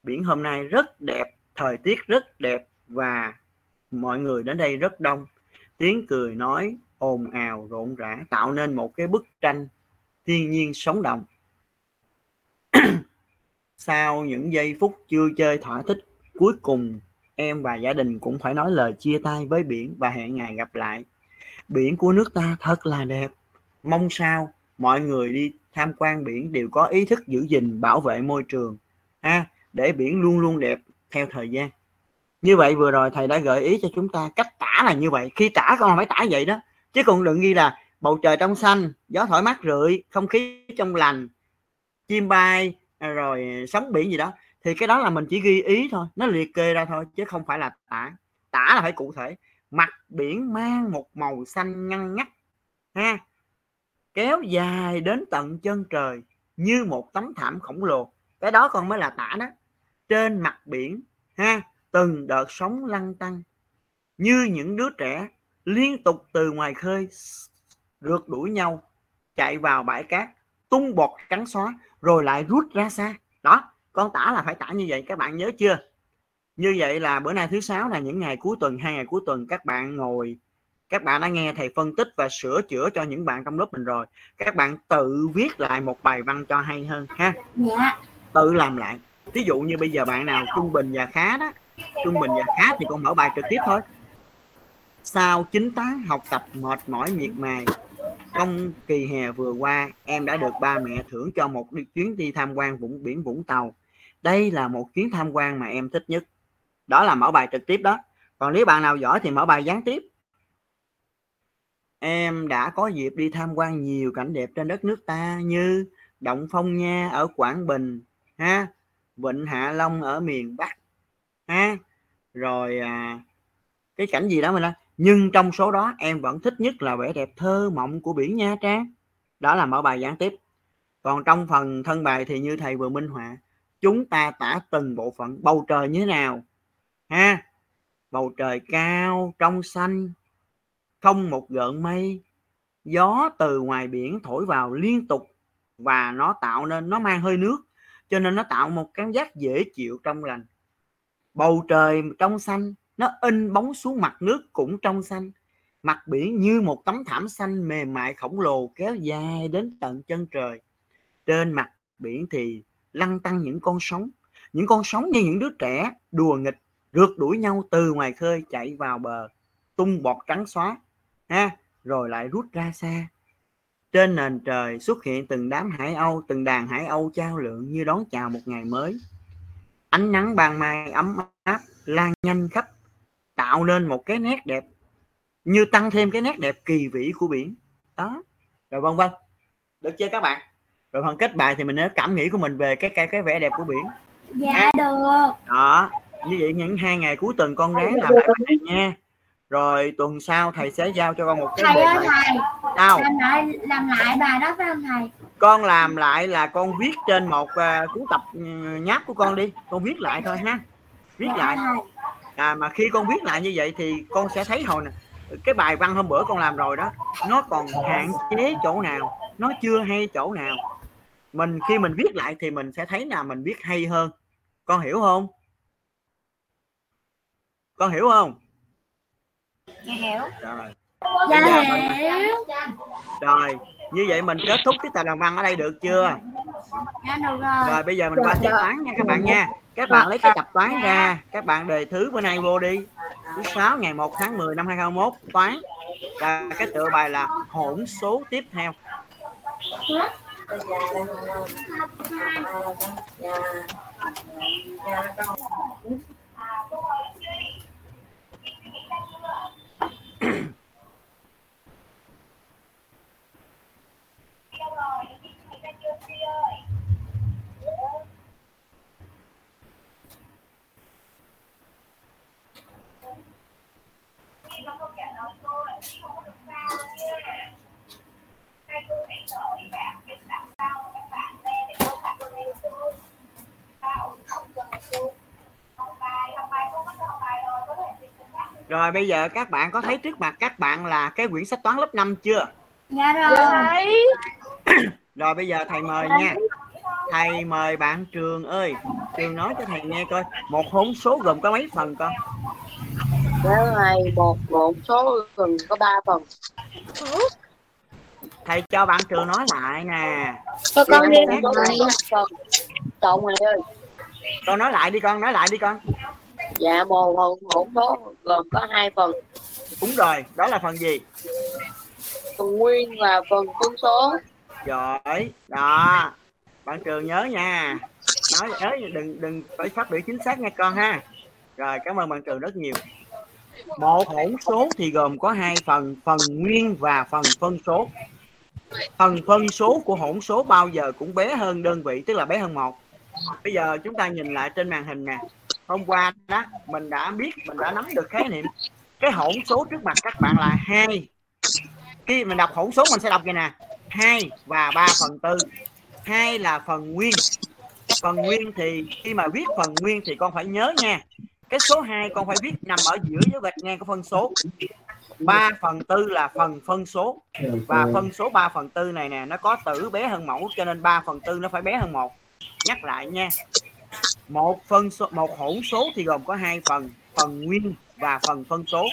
Biển hôm nay rất đẹp, thời tiết rất đẹp và mọi người đến đây rất đông. Tiếng cười nói ồn ào rộn rã tạo nên một cái bức tranh thiên nhiên sống động. Sau những giây phút chưa chơi thỏa thích, cuối cùng em và gia đình cũng phải nói lời chia tay với biển và hẹn ngày gặp lại. Biển của nước ta thật là đẹp. Mong sao mọi người đi tham quan biển đều có ý thức giữ gìn, bảo vệ môi trường ha, để biển luôn luôn đẹp theo thời gian. Như vậy vừa rồi thầy đã gợi ý cho chúng ta cách tả là như vậy. Khi tả con phải tả vậy đó, chứ còn đừng ghi là bầu trời trong xanh, gió thổi mát rượi, không khí trong lành, chim bay, rồi sóng biển gì đó. Thì cái đó là mình chỉ ghi ý thôi, nó liệt kê ra thôi, chứ không phải là tả. Tả là phải cụ thể. Mặt biển mang một màu xanh ngăn ngắt ha, kéo dài đến tận chân trời như một tấm thảm khổng lồ. Cái đó con mới là tả đó. Trên mặt biển ha, từng đợt sóng lăn tăn như những đứa trẻ liên tục từ ngoài khơi rượt đuổi nhau, chạy vào bãi cát, tung bọt trắng xóa rồi lại rút ra xa. Đó, con tả là phải tả như vậy, các bạn nhớ chưa? Như vậy là bữa nay thứ Sáu là những ngày cuối tuần, 2 ngày cuối tuần các bạn đã nghe thầy phân tích và sửa chữa cho những bạn trong lớp mình rồi. Các bạn tự viết lại một bài văn cho hay hơn ha. Tự làm lại. Ví dụ như bây giờ bạn nào trung bình và khá đó, trung bình và khá thì con mở bài trực tiếp thôi. Sau 9 tháng học tập mệt mỏi miệt mài, trong kỳ hè vừa qua em đã được ba mẹ thưởng cho một chuyến đi tham quan vùng biển Vũng Tàu. Đây là một chuyến tham quan mà em thích nhất. Đó là mở bài trực tiếp đó. Còn nếu bạn nào giỏi thì mở bài gián tiếp. Em đã có dịp đi tham quan nhiều cảnh đẹp trên đất nước ta như Động Phong Nha ở Quảng Bình ha, Vịnh Hạ Long ở miền Bắc ha, rồi cái cảnh gì đó mình nói. Nhưng trong số đó em vẫn thích nhất là vẻ đẹp thơ mộng của biển Nha Trang. Đó là mở bài gián tiếp. Còn trong phần thân bài thì như thầy vừa minh họa, chúng ta tả từng bộ phận. Bầu trời như thế nào ha, bầu trời cao trong xanh, không một gợn mây, gió từ ngoài biển thổi vào liên tục và nó mang hơi nước, cho nên nó tạo một cảm giác dễ chịu trong lành. Bầu trời trong xanh, nó in bóng xuống mặt nước cũng trong xanh. Mặt biển như một tấm thảm xanh mềm mại khổng lồ kéo dài đến tận chân trời. Trên mặt biển thì lăn tăn những con sóng như những đứa trẻ đùa nghịch rượt đuổi nhau từ ngoài khơi chạy vào bờ, tung bọt trắng xóa ha, rồi lại rút ra xa. Trên nền trời xuất hiện từng đàn hải âu chao lượn như đón chào một ngày mới. Ánh nắng ban mai ấm áp lan nhanh khắp, tạo nên một cái nét đẹp, như tăng thêm cái nét đẹp kỳ vĩ của biển. Đó, rồi vân vân, được chưa các bạn? Rồi phần kết bài thì mình nói cảm nghĩ của mình về cái vẻ đẹp của biển. Dạ được. Đó, như vậy những 2 ngày cuối tuần con ráng làm bài này nha. Rồi tuần sau thầy sẽ giao cho con một cái bài. Thầy ơi thầy, làm lại bài đó phải không thầy? Con làm lại là con viết trên một cuốn tập nháp của con đi, con viết lại thôi ha. Viết dạ lại. Mà khi con viết lại như vậy thì con sẽ thấy hồi nè, cái bài văn hôm bữa con làm rồi đó, nó còn hạn chế chỗ nào, nó chưa hay chỗ nào. Mình khi mình viết lại thì mình sẽ thấy là mình viết hay hơn. Con hiểu không? Con hiểu không? Dạ hiểu. Rồi. Dạ hiểu. Rồi, như vậy mình kết thúc cái tài làm văn ở đây được chưa? Dạ được rồi. Rồi bây giờ mình qua chép toán nha các bạn nha. Các bạn lấy cái tập toán ra, các bạn đề thứ bữa nay vô đi. Thứ 6 ngày 1 tháng 10 năm 2021 toán. Và cái tựa bài là hỗn số tiếp theo. Rồi bây giờ các bạn có thấy trước mặt các bạn là cái quyển sách toán lớp 5 chưa? Dạ rồi. Rồi bây giờ thầy mời nha. Thầy mời bạn Trường ơi. Trường nói cho thầy nghe coi, một hỗn số gồm có mấy phần con? Thầy, một hỗn số gồm có 3 phần. Thầy cho bạn Trường nói lại nè. Con nghe phần. Trọng rồi ơi. Con nói lại đi con, nói lại đi con. Dạ, một hỗn số gồm có 2 phần. Đúng rồi, đó là phần gì? Phần nguyên và phần phân số. Giỏi, đó. Bạn Trường nhớ nha. Nói đừng phải phát biểu chính xác nha con ha. Rồi, cảm ơn bạn Trường rất nhiều. Một hỗn số thì gồm có 2 phần, phần nguyên và phần phân số. Phần phân số của hỗn số bao giờ cũng bé hơn đơn vị, tức là bé hơn 1. Bây giờ chúng ta nhìn lại trên màn hình nè. Hôm qua đó mình đã biết, mình đã nắm được khái niệm cái hỗn số trước mặt các bạn là 2. Khi mình đọc hỗn số mình sẽ đọc vậy nè, 2 và 3/4. 2 là phần nguyên. Phần nguyên thì khi mà viết phần nguyên thì con phải nhớ nha, cái số 2 con phải viết nằm ở giữa với gạch ngang của phân số. 3/4 là phần phân số, và phân số 3/4 này nè nó có tử bé hơn mẫu, cho nên 3/4 nó phải bé hơn 1. Nhắc lại nha. Một hỗn số thì gồm có 2 phần, phần nguyên và phần phân số.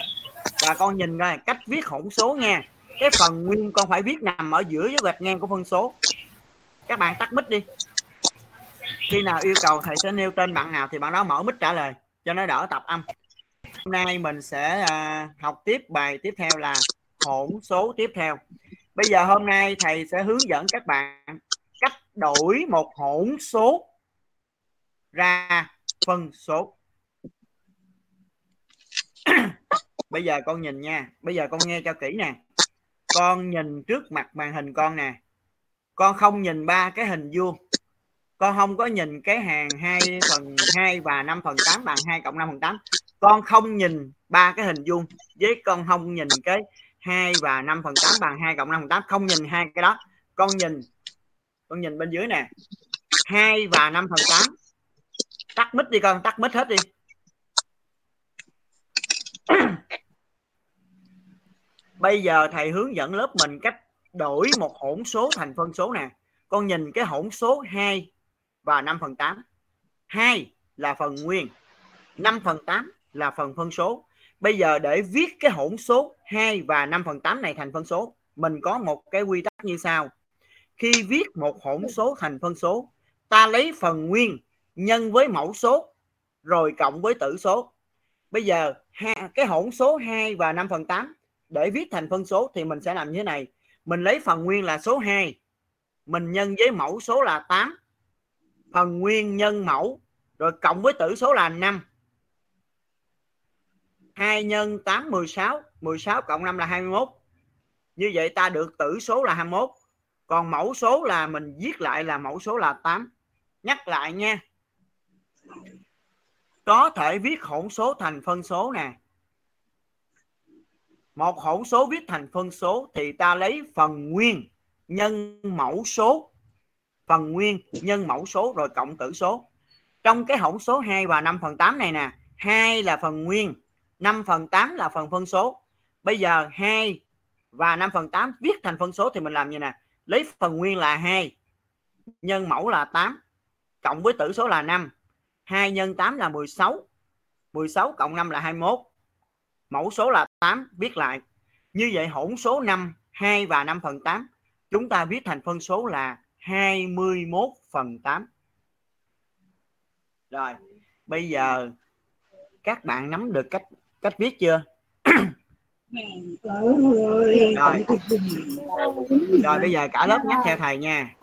Và con nhìn coi cách viết hỗn số nha. Cái phần nguyên con phải viết nằm ở giữa với gạch ngang của phân số. Các bạn tắt mic đi. Khi nào yêu cầu thầy sẽ nêu tên bạn nào thì bạn đó mở mic trả lời cho nó đỡ tập âm. Hôm nay mình sẽ học tiếp bài tiếp theo là hỗn số tiếp theo. Bây giờ hôm nay thầy sẽ hướng dẫn các bạn cách đổi một hỗn số ra phân số. Bây giờ con nhìn nha, bây giờ con nghe cho kỹ nè. Con nhìn trước mặt màn hình con nè. Con không nhìn 3 cái hình vuông. Con không có nhìn cái hàng 2/2 và 5/8 bằng 2 + 5/8. Con không nhìn 3 cái hình vuông. Với con không nhìn cái 2 và 5/8 bằng 2 + 5/8. Không nhìn 2 cái đó. Con nhìn bên dưới nè. 2 và 5/8. Tắt mic đi con, tắt mic hết đi. Bây giờ thầy hướng dẫn lớp mình cách đổi một hỗn số thành phân số nè. Con nhìn cái hỗn số 2 và 5/8. 2 là phần nguyên, 5/8 là phần phân số. Bây giờ để viết cái hỗn số 2 và 5/8 này thành phân số, mình có một cái quy tắc như sau. Khi viết một hỗn số thành phân số, ta lấy phần nguyên nhân với mẫu số rồi cộng với tử số. Bây giờ cái hỗn số 2 và 5/8 để viết thành phân số thì mình sẽ làm như thế này. Mình lấy phần nguyên là số 2, mình nhân với mẫu số là 8. Phần nguyên nhân mẫu rồi cộng với tử số là 5. 2 x 8 16, 16 + 5 là 21. Như vậy ta được tử số là 21. Còn mẫu số là mình viết lại là mẫu số là 8. Nhắc lại nha. Có thể viết hỗn số thành phân số nè. Một hỗn số viết thành phân số thì ta lấy phần nguyên nhân mẫu số. Phần nguyên nhân mẫu số rồi cộng tử số. Trong cái hỗn số 2 và 5/8 này nè, 2 là phần nguyên, 5/8 là phần phân số. Bây giờ 2 và 5/8 viết thành phân số thì mình làm như nè. Lấy phần nguyên là 2, nhân mẫu là 8, cộng với tử số là 5. 2 nhân 8 là 16. 16 cộng 5 là 21. Mẫu số là 8, viết lại. Như vậy hỗn số 5, 2 và 5/8, chúng ta viết thành phân số là 21/8. Rồi, bây giờ các bạn nắm được cách viết chưa? Rồi bây giờ cả lớp nhắc theo thầy nha.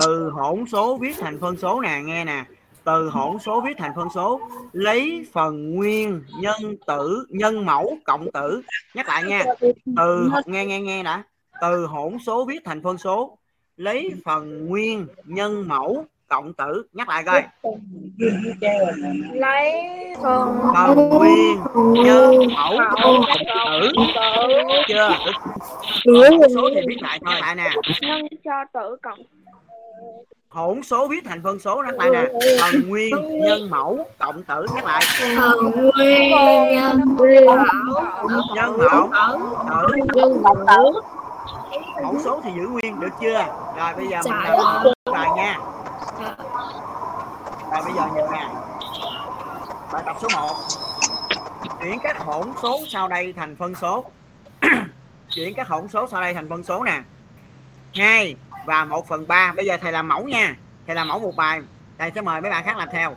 Từ hỗn số viết thành phân số nè, nghe nè. Từ hỗn số viết thành phân số, lấy phần nguyên nhân tử, nhân mẫu cộng tử. Nhắc lại nha. Nghe đã. Từ hỗn số viết thành phân số, lấy phần nguyên nhân mẫu cộng tử. Nhắc lại coi. Lấy phần nguyên nhân mẫu cộng tử. Chưa? Hỗn số thì viết lại thôi. Lại nè. Nhân cho tử cộng. Hỗn số viết thành phân số. Nhắc lại nè. Phần nguyên nhân mẫu cộng tử. Nhắc lại. Phần nguyên nhân mẫu cộng tử. Hỗn số thì giữ nguyên. Được chưa? Rồi bây giờ mình làm bài nha. Rồi bây giờ nhìn nè. Bài tập số 1. Chuyển các hỗn số sau đây thành phân số. Chuyển các hỗn số sau đây thành phân số nè. 2 và 1/3. Bây giờ thầy làm mẫu nha. Thầy làm mẫu một bài. Thầy sẽ mời mấy bạn khác làm theo.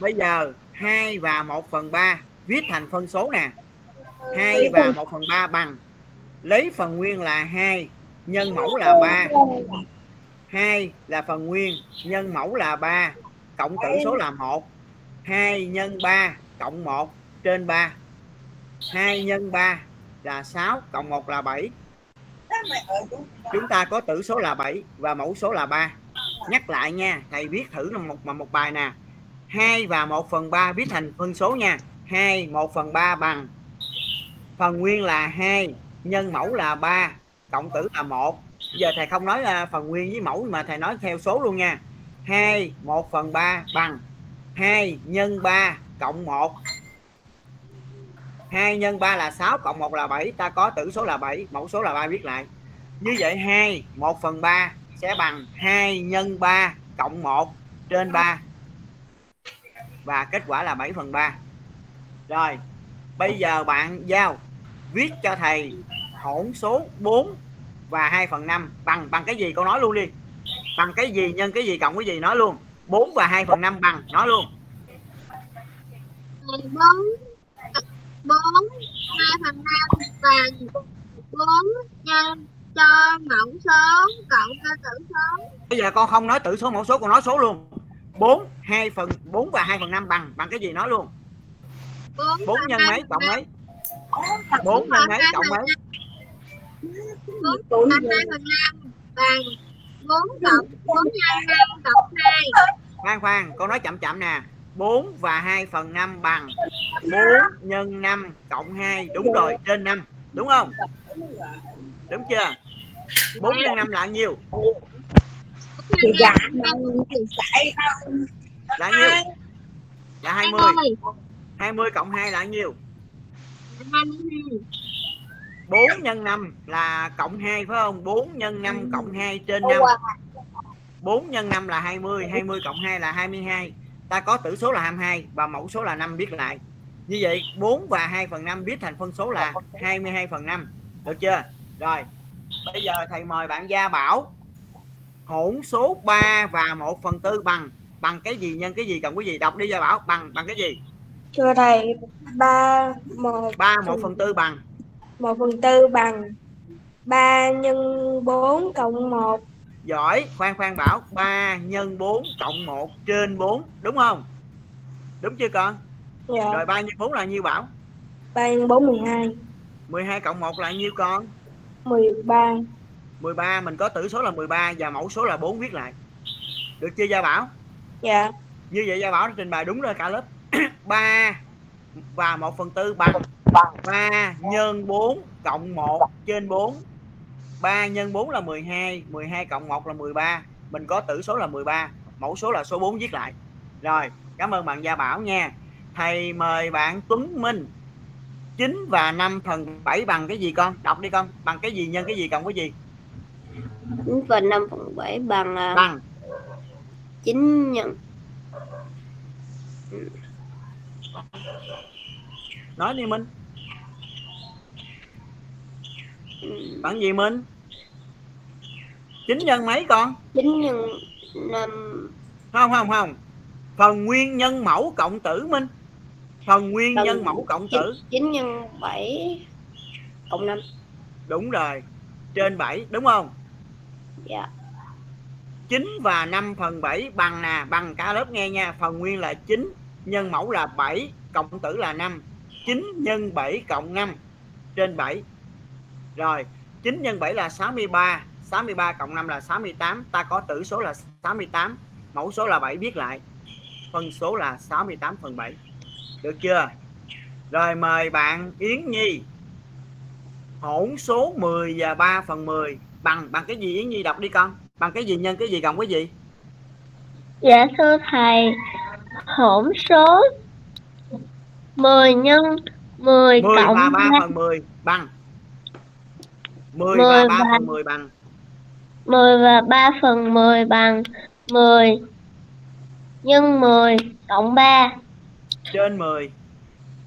Bây giờ 2 và 1/3 viết thành phân số nè. 2 và 1/3 bằng lấy phần nguyên là 2, nhân mẫu là 3. 2 là phần nguyên, nhân mẫu là 3, cộng tử số là 1. 2 nhân 3 cộng 1 trên 3. 2 nhân 3 là 6, cộng 1 là 7. Chúng ta có tử số là 7 và mẫu số là 3. Nhắc lại nha, thầy viết thử một bài nè. 2 và 1/3 viết thành phân số nha. 2, 1/3 bằng phần nguyên là 2, nhân mẫu là 3, cộng tử là 1. Giờ thầy không nói phần nguyên với mẫu mà thầy nói theo số luôn nha. 2, 1/3 bằng 2 nhân 3 cộng 1. 2 nhân 3 là 6 cộng 1 là 7. Ta có tử số là 7, mẫu số là 3, viết lại. Như vậy 2, 1/3 sẽ bằng 2 nhân 3 cộng 1 trên 3. Và kết quả là 7/3. Rồi, bây giờ bạn Giao viết cho thầy hỗn số 4 và 2/5 bằng cái gì? Con nói luôn đi. Bằng cái gì, nhân cái gì, cộng cái gì, nói luôn. 4 và 2/5 bằng, nói luôn. 4 2/5 bằng 4 nhân cho mẫu số cộng cho tử số. Bây giờ con không nói tử số mẫu số, con nói số luôn. 4 và 2/5 bằng cái gì, nói luôn. 4 nhân mấy cộng mấy? 4 nhân mấy cộng mấy? 4 bằng 2/5 bằng 4 nhân 5 cộng 2. Khoan, con nói chậm nè. 4 và 2/5 bằng 4 nhân 5 cộng 2. Đúng rồi, trên 5. Đúng không? Đúng chưa? 4 nhân 5 là bao nhiêu? Là nhiêu? Là 20. 20 cộng 2 là bao nhiêu? 22. 4 nhân 5 là cộng 2 phải không? 4 nhân 5 cộng 2 trên 5. 4 nhân 5 là 20, 20 cộng 2 là 22. Ta có tử số là 22 và mẫu số là 5, viết lại. Như vậy 4 và 2/5 viết thành phân số là 22/5. Được chưa? Rồi. Bây giờ thầy mời bạn Gia Bảo hỗn số 3 và 1/4 bằng cái gì, nhân cái gì, cộng cái gì? Đọc đi Gia Bảo, bằng cái gì? Thưa thầy, 1/4 bằng 1/4 bằng 3 nhân 4 cộng 1. Giỏi, khoan Bảo, 3 nhân 4 cộng 1 trên 4, đúng không? Đúng chưa con? Dạ. Rồi 3 nhân 4 là nhiêu Bảo? 3 nhân 4 12. 12 cộng 1 là nhiêu con? 13. 13, mình có tử số là 13 và mẫu số là 4 viết lại. Được chưa Gia Bảo? Dạ. Như vậy Gia Bảo đã trình bày đúng rồi cả lớp. 3 và 1/4 bằng 3 nhân 4 cộng 1 trên 4. 3 nhân 4 là 12, 12 cộng 1 là 13. Mình có tử số là 13, mẫu số là số 4 viết lại. Rồi, cảm ơn bạn Gia Bảo nha. Thầy mời bạn Tuấn Minh. 9 và 5/7 bằng cái gì con? Đọc đi con. Bằng cái gì nhân cái gì cộng cái gì? 9 và 5/7 bằng 9 nhân. Nói đi Minh. Bằng gì Minh? 9 nhân mấy con? 9 nhân 5. Không. Phần nguyên nhân mẫu cộng tử Minh. Phần nguyên nhân mẫu cộng tử. 9 nhân 7 cộng 5. Đúng rồi. Trên 7 đúng không? Dạ. 9 và 5/7 bằng nè, bằng cả lớp nghe nha. Phần nguyên là 9, nhân mẫu là 7, cộng tử là 5. 9 nhân 7 cộng 5 trên 7. Rồi, 9 nhân 7 là 63, 63 cộng 5 là 68, ta có tử số là 68, mẫu số là 7 viết lại. Phân số là 68/7. Được chưa? Rồi mời bạn Yến Nhi. Hỗn số 10 và 3/10 bằng cái gì Yến Nhi đọc đi con? Bằng cái gì nhân cái gì cộng cái gì? Dạ thưa thầy, hỗn số 10 nhân 10 cộng 3/10 bằng 10 và 3/10 bằng 10 và 3/10 bằng 10 nhân 10 cộng 3 trên 10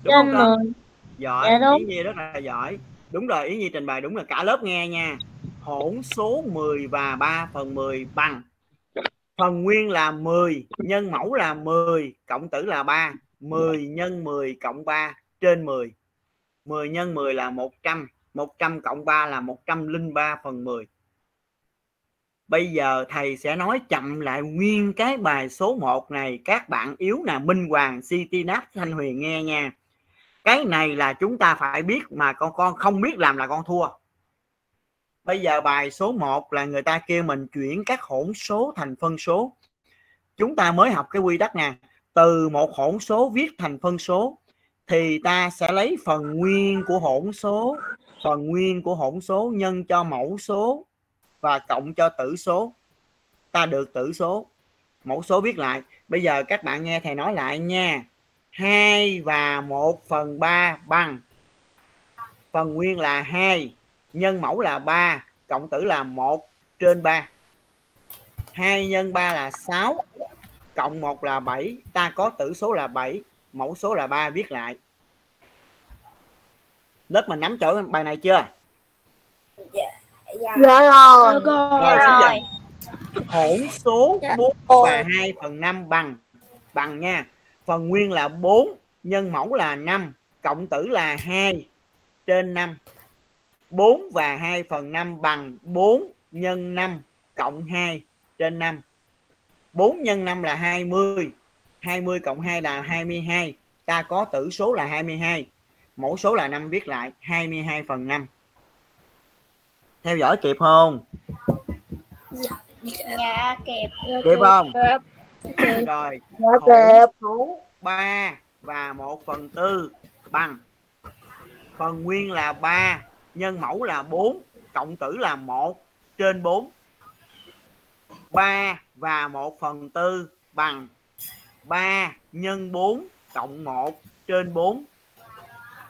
đúng trên không 10. Giỏi, dạ, Yến Nhi rất là giỏi. Đúng rồi, Yến Nhi trình bày đúng là cả lớp nghe nha. Hỗn số 10 và 3/10 bằng phần nguyên là 10, nhân mẫu là 10, cộng tử là 3. 10 nhân 10 cộng 3 trên 10. 10 nhân 10 là 100, 100 cộng 3 là 103/10. Bây giờ thầy sẽ nói chậm lại nguyên cái bài số 1 này. Các bạn yếu là Minh Hoàng, City, Náp, Thanh Huyền nghe nha. Cái này là chúng ta phải biết, mà con không biết làm là con thua. Bây giờ bài số 1 là người ta kêu mình chuyển các hỗn số thành phân số. Chúng ta mới học cái quy tắc nè. Từ một hỗn số viết thành phân số thì ta sẽ lấy phần nguyên của hỗn số. Phần nguyên của hỗn số nhân cho mẫu số và cộng cho tử số. Ta được tử số, mẫu số viết lại. Bây giờ các bạn nghe thầy nói lại nha. 2 và 1/3 bằng phần nguyên là 2, nhân mẫu là 3, cộng tử là 1 trên 3. 2 nhân 3 là 6, cộng 1 là 7. Ta có tử số là 7, mẫu số là 3 viết lại. Lớp mình nắm chỗ bài này chưa? Dạ rồi. Rồi. Hỗn số 4 và 2/5 bằng nha. Phần nguyên là 4, nhân mẫu là 5, cộng tử là 2 trên 5. 4 và 2/5 bằng 4 nhân 5 cộng 2 trên 5. 4 nhân 5 là 20, 20 cộng 2 là 22. Ta có tử số là 22, mẫu số là 5 viết lại. 22/5. Theo dõi kịp không? Dạ kịp. Kịp không? Kịp. Rồi. Hỗn số 3 và 1/4 bằng phần nguyên là 3, nhân mẫu là 4, cộng tử là 1 trên 4. 3 và 1/4 bằng 3 nhân 4 cộng 1 trên 4.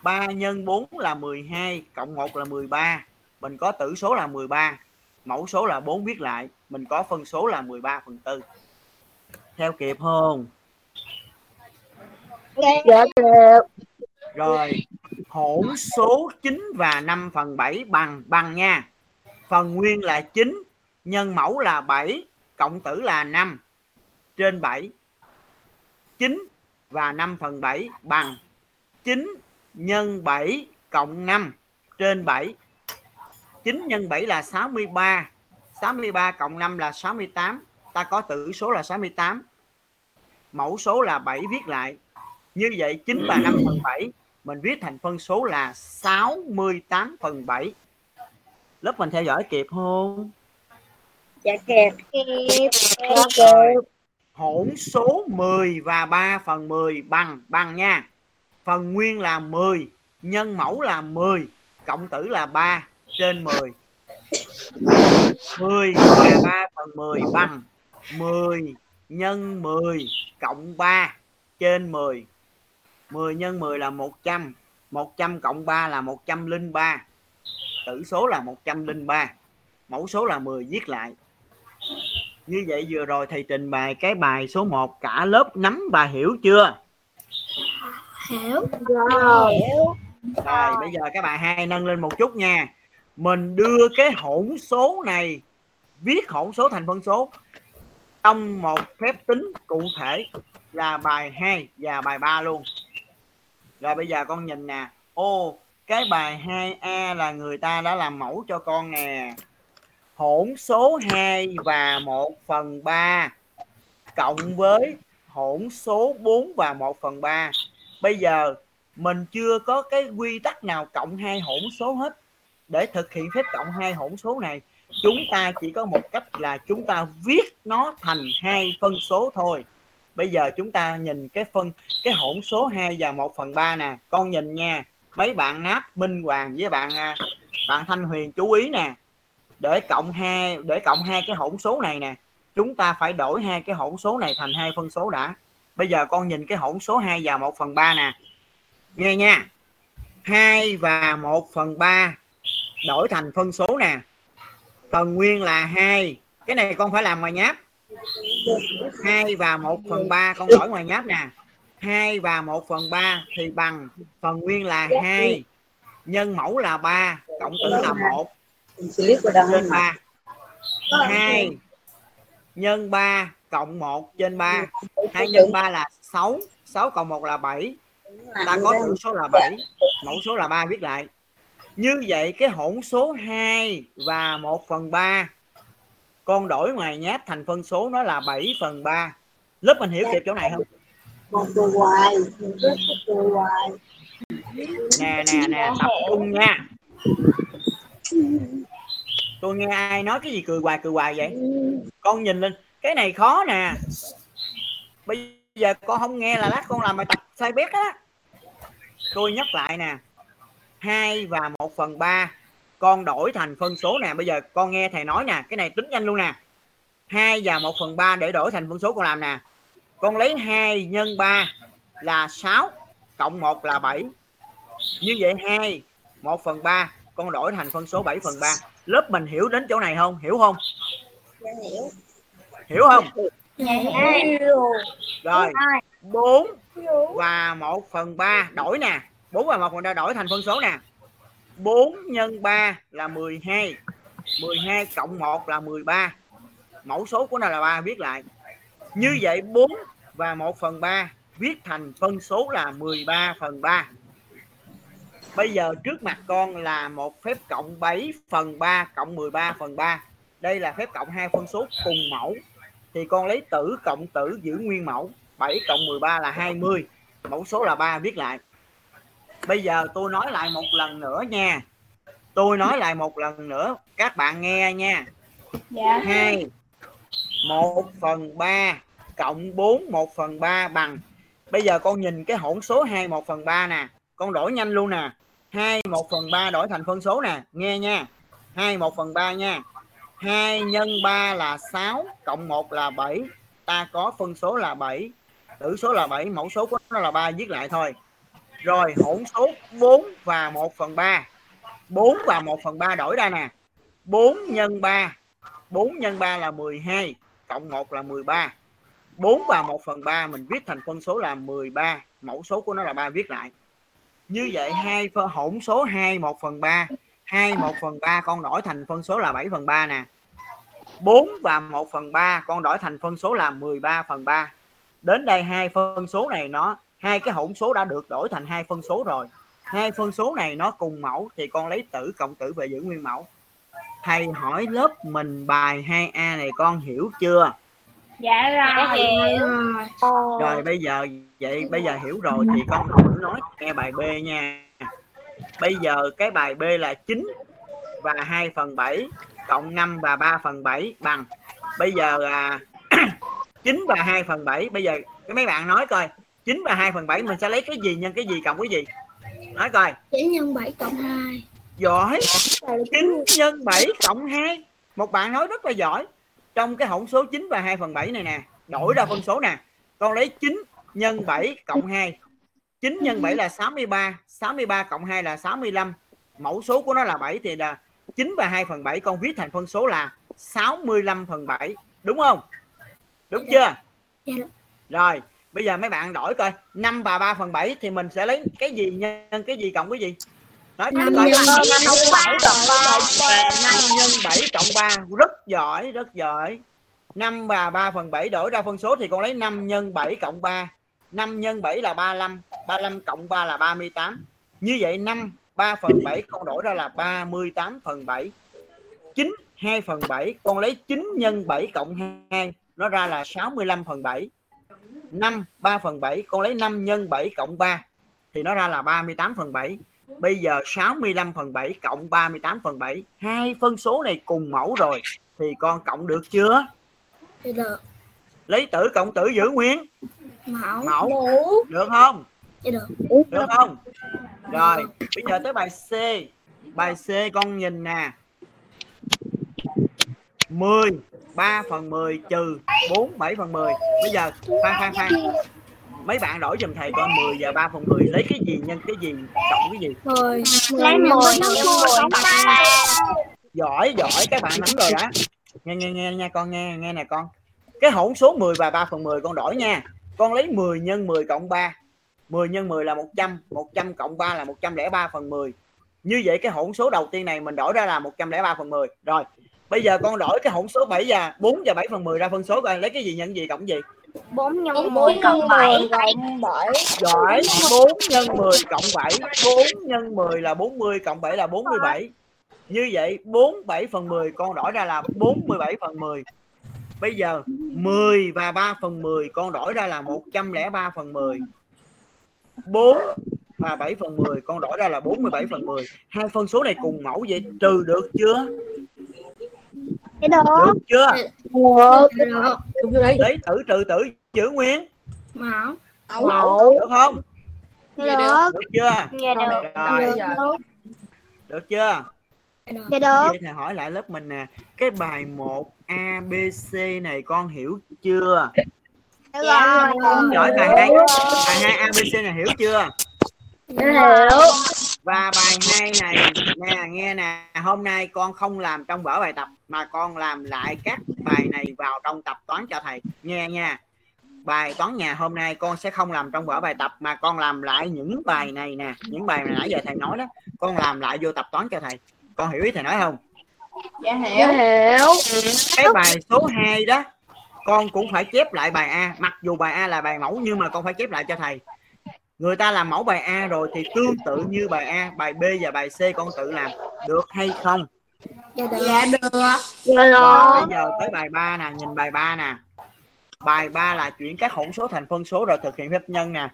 3 nhân 4 là 12, cộng 1 là 13. Mình có tử số là 13, mẫu số là 4 viết lại. Mình có phân số là 13/4. Theo kịp không? Dạ kịp. Rồi. Hỗn số 9 và 5/7 bằng nha. Phần nguyên là 9, nhân mẫu là 7, cộng tử là 5 trên 7. 9 và 5/7 bằng 9 nhân 7 cộng 5 trên 7. 9 nhân 7 là 63, 63 cộng 5 là 68. Ta có tử số là 68, mẫu số là 7 viết lại. Như vậy 9 và 5/7 mình viết thành phân số là 68/7. Lớp mình theo dõi kịp không? Dạ kịp. Hỗn số 10 và 3 phần 10 bằng nha. Phần nguyên là 10, nhân mẫu là 10, cộng tử là 3 trên 10. 10 và 3 phần 10 bằng 10 nhân 10 cộng 3 trên 10. 10 nhân 10 là 100, 100 cộng 3 là 103. Tử số là 103. Mẫu số là 10, viết lại. Như vậy vừa rồi thầy trình bày cái bài số 1, cả lớp nắm bà hiểu chưa? Hiểu rồi. Rồi bây giờ cái bài 2 nâng lên một chút nha. Mình đưa cái hỗn số này, viết hỗn số thành phân số trong một phép tính cụ thể là bài 2 và bài 3 luôn. Rồi bây giờ con nhìn nè. Ô, cái bài 2A là người ta đã làm mẫu cho con nè. Hỗn số 2 và 1 phần 3 cộng với hỗn số 4 và 1 phần 3. Bây giờ mình chưa có cái quy tắc nào cộng hai hỗn số hết. Để thực hiện phép cộng hai hỗn số này, chúng ta chỉ có một cách là chúng ta viết nó thành hai phân số thôi. Bây giờ chúng ta nhìn cái hỗn số 2 và 1 phần 3 nè. Con nhìn nha. Mấy bạn Náp, Minh Hoàng với bạn Thanh Huyền chú ý nè. Để cộng hai cái hỗn số này nè, chúng ta phải đổi hai cái hỗn số này thành hai phân số đã. Bây giờ con nhìn cái hỗn số 2 và 1 phần 3 nè. Nghe nha. 2 và 1 phần 3 đổi thành phân số nè. Phần nguyên là 2. Cái này con phải làm ngoài nháp. 2 và 1 phần 3 con đổi ngoài nháp nè. 2 và 1 phần 3 thì bằng phần nguyên là 2, nhân mẫu là 3, cộng tử là 1 trên 3. 2 nhân 3 cộng 1 trên 3. 2 nhân 3 là 6, 6 cộng 1 là 7. Ta có tử số là 7, mẫu số là 3, viết lại. Như vậy cái hỗn số 2 và 1 phần 3 con đổi ngoài nháp thành phân số, nó là 7 phần 3. Lớp mình hiểu kịp chỗ này không? Nè, tập trung nha. Tôi nghe ai nói cái gì cười hoài vậy? Con nhìn lên, cái này khó nè. Bây giờ con không nghe là lát con làm bài tập sai bét á. Tôi nhắc lại nè. 2 và 1 phần 3 con đổi thành phân số nè. Bây giờ con nghe thầy nói nè. Cái này tính nhanh luôn nè. 2 và 1 phần 3 để đổi thành phân số con làm nè. Con lấy 2 nhân 3 là 6, cộng 1 là 7. Như vậy 2, 1 phần 3 con đổi thành phân số 7 phần 3. Lớp mình hiểu đến chỗ này không? Hiểu không? Hiểu không? Rồi, 4 và 1 phần 3 đổi nè. 4 và 1 phần 3 đổi thành phân số nè. 4 nhân 3 là 12. 12 cộng 1 là 13. Mẫu số của nó là 3, viết lại. Như vậy 4 và 1 phần 3 viết thành phân số là 13 phần 3. Bây giờ trước mặt con là một phép cộng 7 phần 3 cộng 13 phần 3. Đây là phép cộng hai phân số cùng mẫu. Thì con lấy tử cộng tử giữ nguyên mẫu. 7 cộng 13 là 20. Mẫu số là 3, viết lại. Bây giờ tôi nói lại một lần nữa nha. Các bạn nghe nha. 2, 1 phần 3 cộng 4, 1 phần 3 bằng. Bây giờ con nhìn cái hỗn số 2, 1 phần 3 nè. Con đổi nhanh luôn nè. 2, 1 phần 3 đổi thành phân số nè. Nghe nha. 2, 1 phần 3 nha. 2 nhân 3 là 6, cộng 1 là 7. Ta có phân số là 7. Tử số là 7, mẫu số của nó là 3, viết lại thôi. Rồi hỗn số 4 và 1 phần 3. 4 và 1 phần 3 đổi ra nè. 4 nhân 3. 4 nhân 3 là 12, cộng 1 là 13. 4 và 1 phần 3 mình viết thành phân số là 13. Mẫu số của nó là 3, viết lại. Như vậy hỗn số 2, 1 phần 3. 2, 1 phần 3 con đổi thành phân số là 7 phần 3 nè. 4 và 1 phần 3 con đổi thành phân số là 13 phần 3. Đến đây hai phân số này hai cái hỗn số đã được đổi thành hai phân số rồi. Hai phân số này nó cùng mẫu thì con lấy tử cộng tử về giữ nguyên mẫu. Thầy hỏi lớp mình bài 2A này con hiểu chưa? Dạ rồi. Rồi bây giờ hiểu rồi thì con cũng nói nghe bài B nha. Bây giờ cái bài B là 9 và 2 phần 7 cộng 5 và 3 phần 7 bằng. Bây giờ là 9 và 2 phần 7. Bây giờ cái mấy bạn nói coi, 9 và 2 phần 7 mình sẽ lấy cái gì nhân cái gì cộng cái gì? Nói coi. 9 nhân 7 cộng 2. Giỏi. 9 nhân 7 cộng 2. Một bạn nói rất là giỏi. Trong cái hỗn số 9 và 2 phần 7 này nè, đổi ra phân số nè. Con lấy 9 nhân 7 cộng 2. 9 nhân 7 là 63, 63 cộng 2 là 65. Mẫu số của nó là 7 thì là 9 và 2 phần 7 con viết thành phân số là 65 phần 7. Đúng không? Đúng chưa? Rồi, bây giờ mấy bạn đổi coi. 5 và 3 phần 7 thì mình sẽ lấy cái gì nhân cái gì cộng cái gì? Nói 5 coi. 5 nhân 7 cộng 3. Rất giỏi, rất giỏi. 5 và 3 phần 7 đổi ra phân số thì con lấy 5 nhân 7 cộng 3. 5 nhân 7 là 35, 35 cộng 3 là 38. Như vậy 5 3 phần 7 con đổi ra là 38 phần 7. 9 2 phần 7 con lấy 9 nhân 7 cộng 2 nó ra là 65 phần 7. 5 3 phần 7 con lấy 5 nhân 7 cộng 3 thì nó ra là 38 phần 7. Bây giờ 65 phần 7 cộng 38 phần 7, hai phân số này cùng mẫu rồi thì con cộng được chưa? Được. Lấy tử cộng tử giữ nguyên mẫu. Được không? Được không? Rồi bây giờ tới bài C. Bài C con nhìn nè, 10 3 phần 10 trừ 4 7 phần 10. Bây giờ khoan mấy bạn đổi giùm thầy coi, 10 và 3 phần 10 lấy cái gì nhân cái gì cộng cái gì? 10 lấy 10 cộng 3. Giỏi các bạn nắm rồi đó. Nghe nha con, nghe nè con. Cái hỗn số 10 và 3 phần 10 con đổi nha. Con lấy 10 nhân 10 cộng 3. 10 nhân 10 là 100. 100 cộng 3 là 103 phần 10. Như vậy cái hỗn số đầu tiên này mình đổi ra là 103 phần 10. Rồi, bây giờ con đổi cái hỗn số 7 và 4 và 7 phần 10 ra phân số coi. Lấy cái gì nhân gì cộng gì? 4 nhân 10 cộng 7. Giỏi, 4 nhân 10 cộng 7. 4 nhân 10 là 40 cộng 7 là 47. Như vậy 47 phần 10 con đổi ra là 47 phần 10. Bây giờ 10 và 3 phần 10 con đổi ra là 103 phần 10. 4 và 7 phần 10 con đổi ra là 47 phần 10. Hai phân số này cùng mẫu vậy trừ được chưa? Được chưa? Lấy tử trừ tử giữ nguyên mẫu. Được không? Được chưa? Được chưa? Vậy thầy hỏi lại lớp mình nè, cái bài 1 A B C này con hiểu chưa? Dạ. Giỏi bài 2 A B C này hiểu chưa? Hiểu. Và bài 2 này nè, nghe nè, hôm nay con không làm trong vở bài tập mà con làm lại các bài này vào trong tập toán cho thầy nghe nha. Bài toán nhà hôm nay con sẽ không làm trong vở bài tập mà con làm lại những bài này nè, những bài mà nãy giờ thầy nói đó, con làm lại vô tập toán cho thầy. Con hiểu ý thầy nói không? Dạ hiểu. Cái bài số 2 đó con cũng phải chép lại bài A, mặc dù bài A là bài mẫu nhưng mà con phải chép lại cho thầy. Người ta làm mẫu bài A rồi thì tương tự như bài A, bài B và bài C con tự làm. Được hay không? Dạ được. Rồi, bây giờ tới bài 3 nè, nhìn bài 3 nè. Bài 3 là chuyển các hỗn số thành phân số rồi thực hiện phép nhân nè.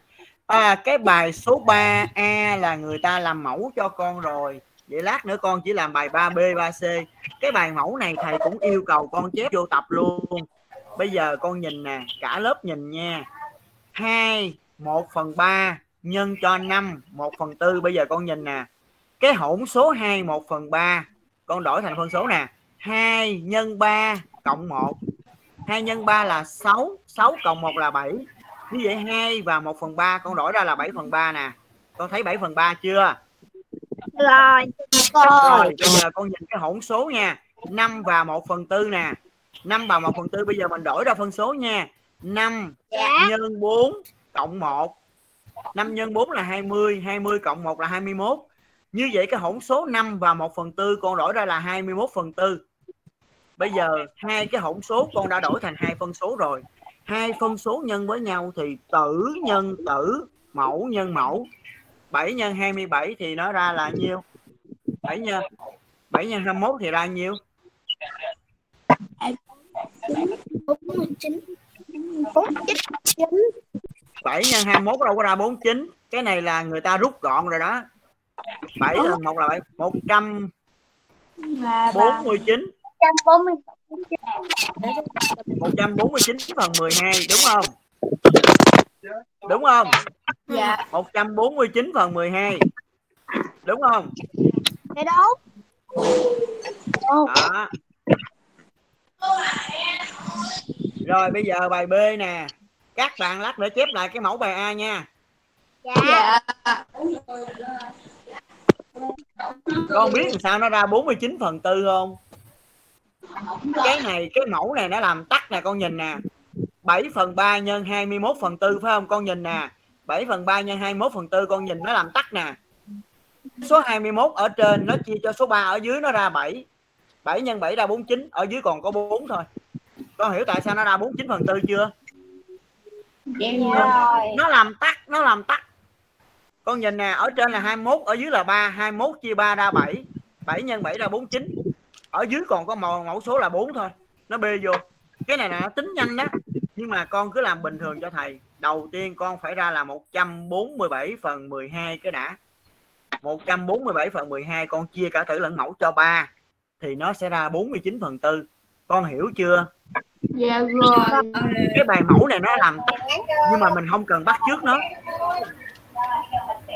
Cái bài số 3A là người ta làm mẫu cho con rồi. Vậy lát nữa con chỉ làm bài 3B, 3C. Cái bài mẫu này thầy cũng yêu cầu con chép vô tập luôn. Bây giờ con nhìn nè, cả lớp nhìn nha. 2, 1 phần 3 nhân cho 5, 1 phần 4. Bây giờ con nhìn nè, cái hỗn số 2, 1 phần 3 con đổi thành phân số nè. 2 nhân 3 cộng 1. 2 nhân 3 là 6, 6 cộng 1 là 7. Như vậy 2 và 1 phần 3 con đổi ra là 7 phần 3 nè. Con thấy 7 phần 3 chưa? Rồi, bây giờ con nhìn cái hỗn số nha. 5 và 1 phần 4 nè. 5 và 1 phần 4 bây giờ mình đổi ra phân số nha. 5 nhân 4 cộng 1. 5 nhân 4 là 20, 20 cộng 1 là 21. Như vậy cái hỗn số 5 và 1 phần 4 con đổi ra là 21 phần 4. Bây giờ hai cái hỗn số con đã đổi thành hai phân số rồi. Hai phân số nhân với nhau thì tử nhân tử, mẫu nhân mẫu. 7 nhân 27 thì nó ra là nhiêu? 7 nhân 21 thì ra nhiêu? 49. 7 nhân 21 đâu có ra 49. Cái này là người ta rút gọn rồi đó. 7 lần 1 là 100. 49. 149 phần 12 đúng không? Đúng không? Dạ. 149 phần 12. Đúng không? Dạ đúng. Đó. Rồi bây giờ bài B nè. Các bạn lát nữa chép lại cái mẫu bài A nha. Dạ. Con biết làm sao nó ra 49 phần 4 không? Cái này, cái mẫu này nó làm tắt nè, con nhìn nè. 7 phần 3 nhân 21 phần 4 phải không? Con nhìn nè. 7 phần 3 nhân 21 phần 4, con nhìn nó làm tắt nè. Số 21 ở trên nó chia cho số 3 ở dưới nó ra 7. 7 nhân 7 ra 49, ở dưới còn có 4 thôi. Con hiểu tại sao nó ra 49 phần 4 chưa? Nó làm tắt, nó làm tắt. Con nhìn nè, ở trên là 21, ở dưới là 3, 21 chia 3 ra 7. 7 nhân 7 ra 49. Ở dưới còn có mẫu số là 4 thôi. Nó bê vô. Cái này là nó tính nhanh đó. Nhưng mà con cứ làm bình thường cho thầy. Đầu tiên con phải ra là 147 phần 12 cái đã. 147 phần 12 con chia cả tử lẫn mẫu cho 3 thì nó sẽ ra 49 phần 4. Con hiểu chưa? Dạ rồi. Cái bài mẫu này nó làm tắt, nhưng mà mình không cần bắt trước nó.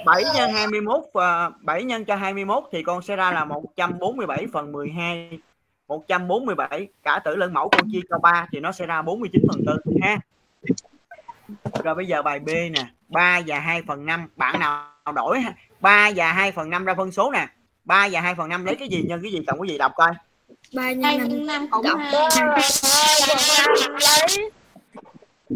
7 nhân 21 và 7 nhân cho 21 thì con sẽ ra là 147 phần 12. 147 cả tử lẫn mẫu con chia cho 3 thì nó sẽ ra 49 phần 4 ha. Rồi bây giờ bài B nè, 3 và 2 phần 5, bạn nào đổi 3 và 2 phần 5 ra phân số nè. 3 và 2 phần 5 lấy cái gì nhân cái gì cộng cái gì, đọc coi. 3 nhân 5 cộng 2.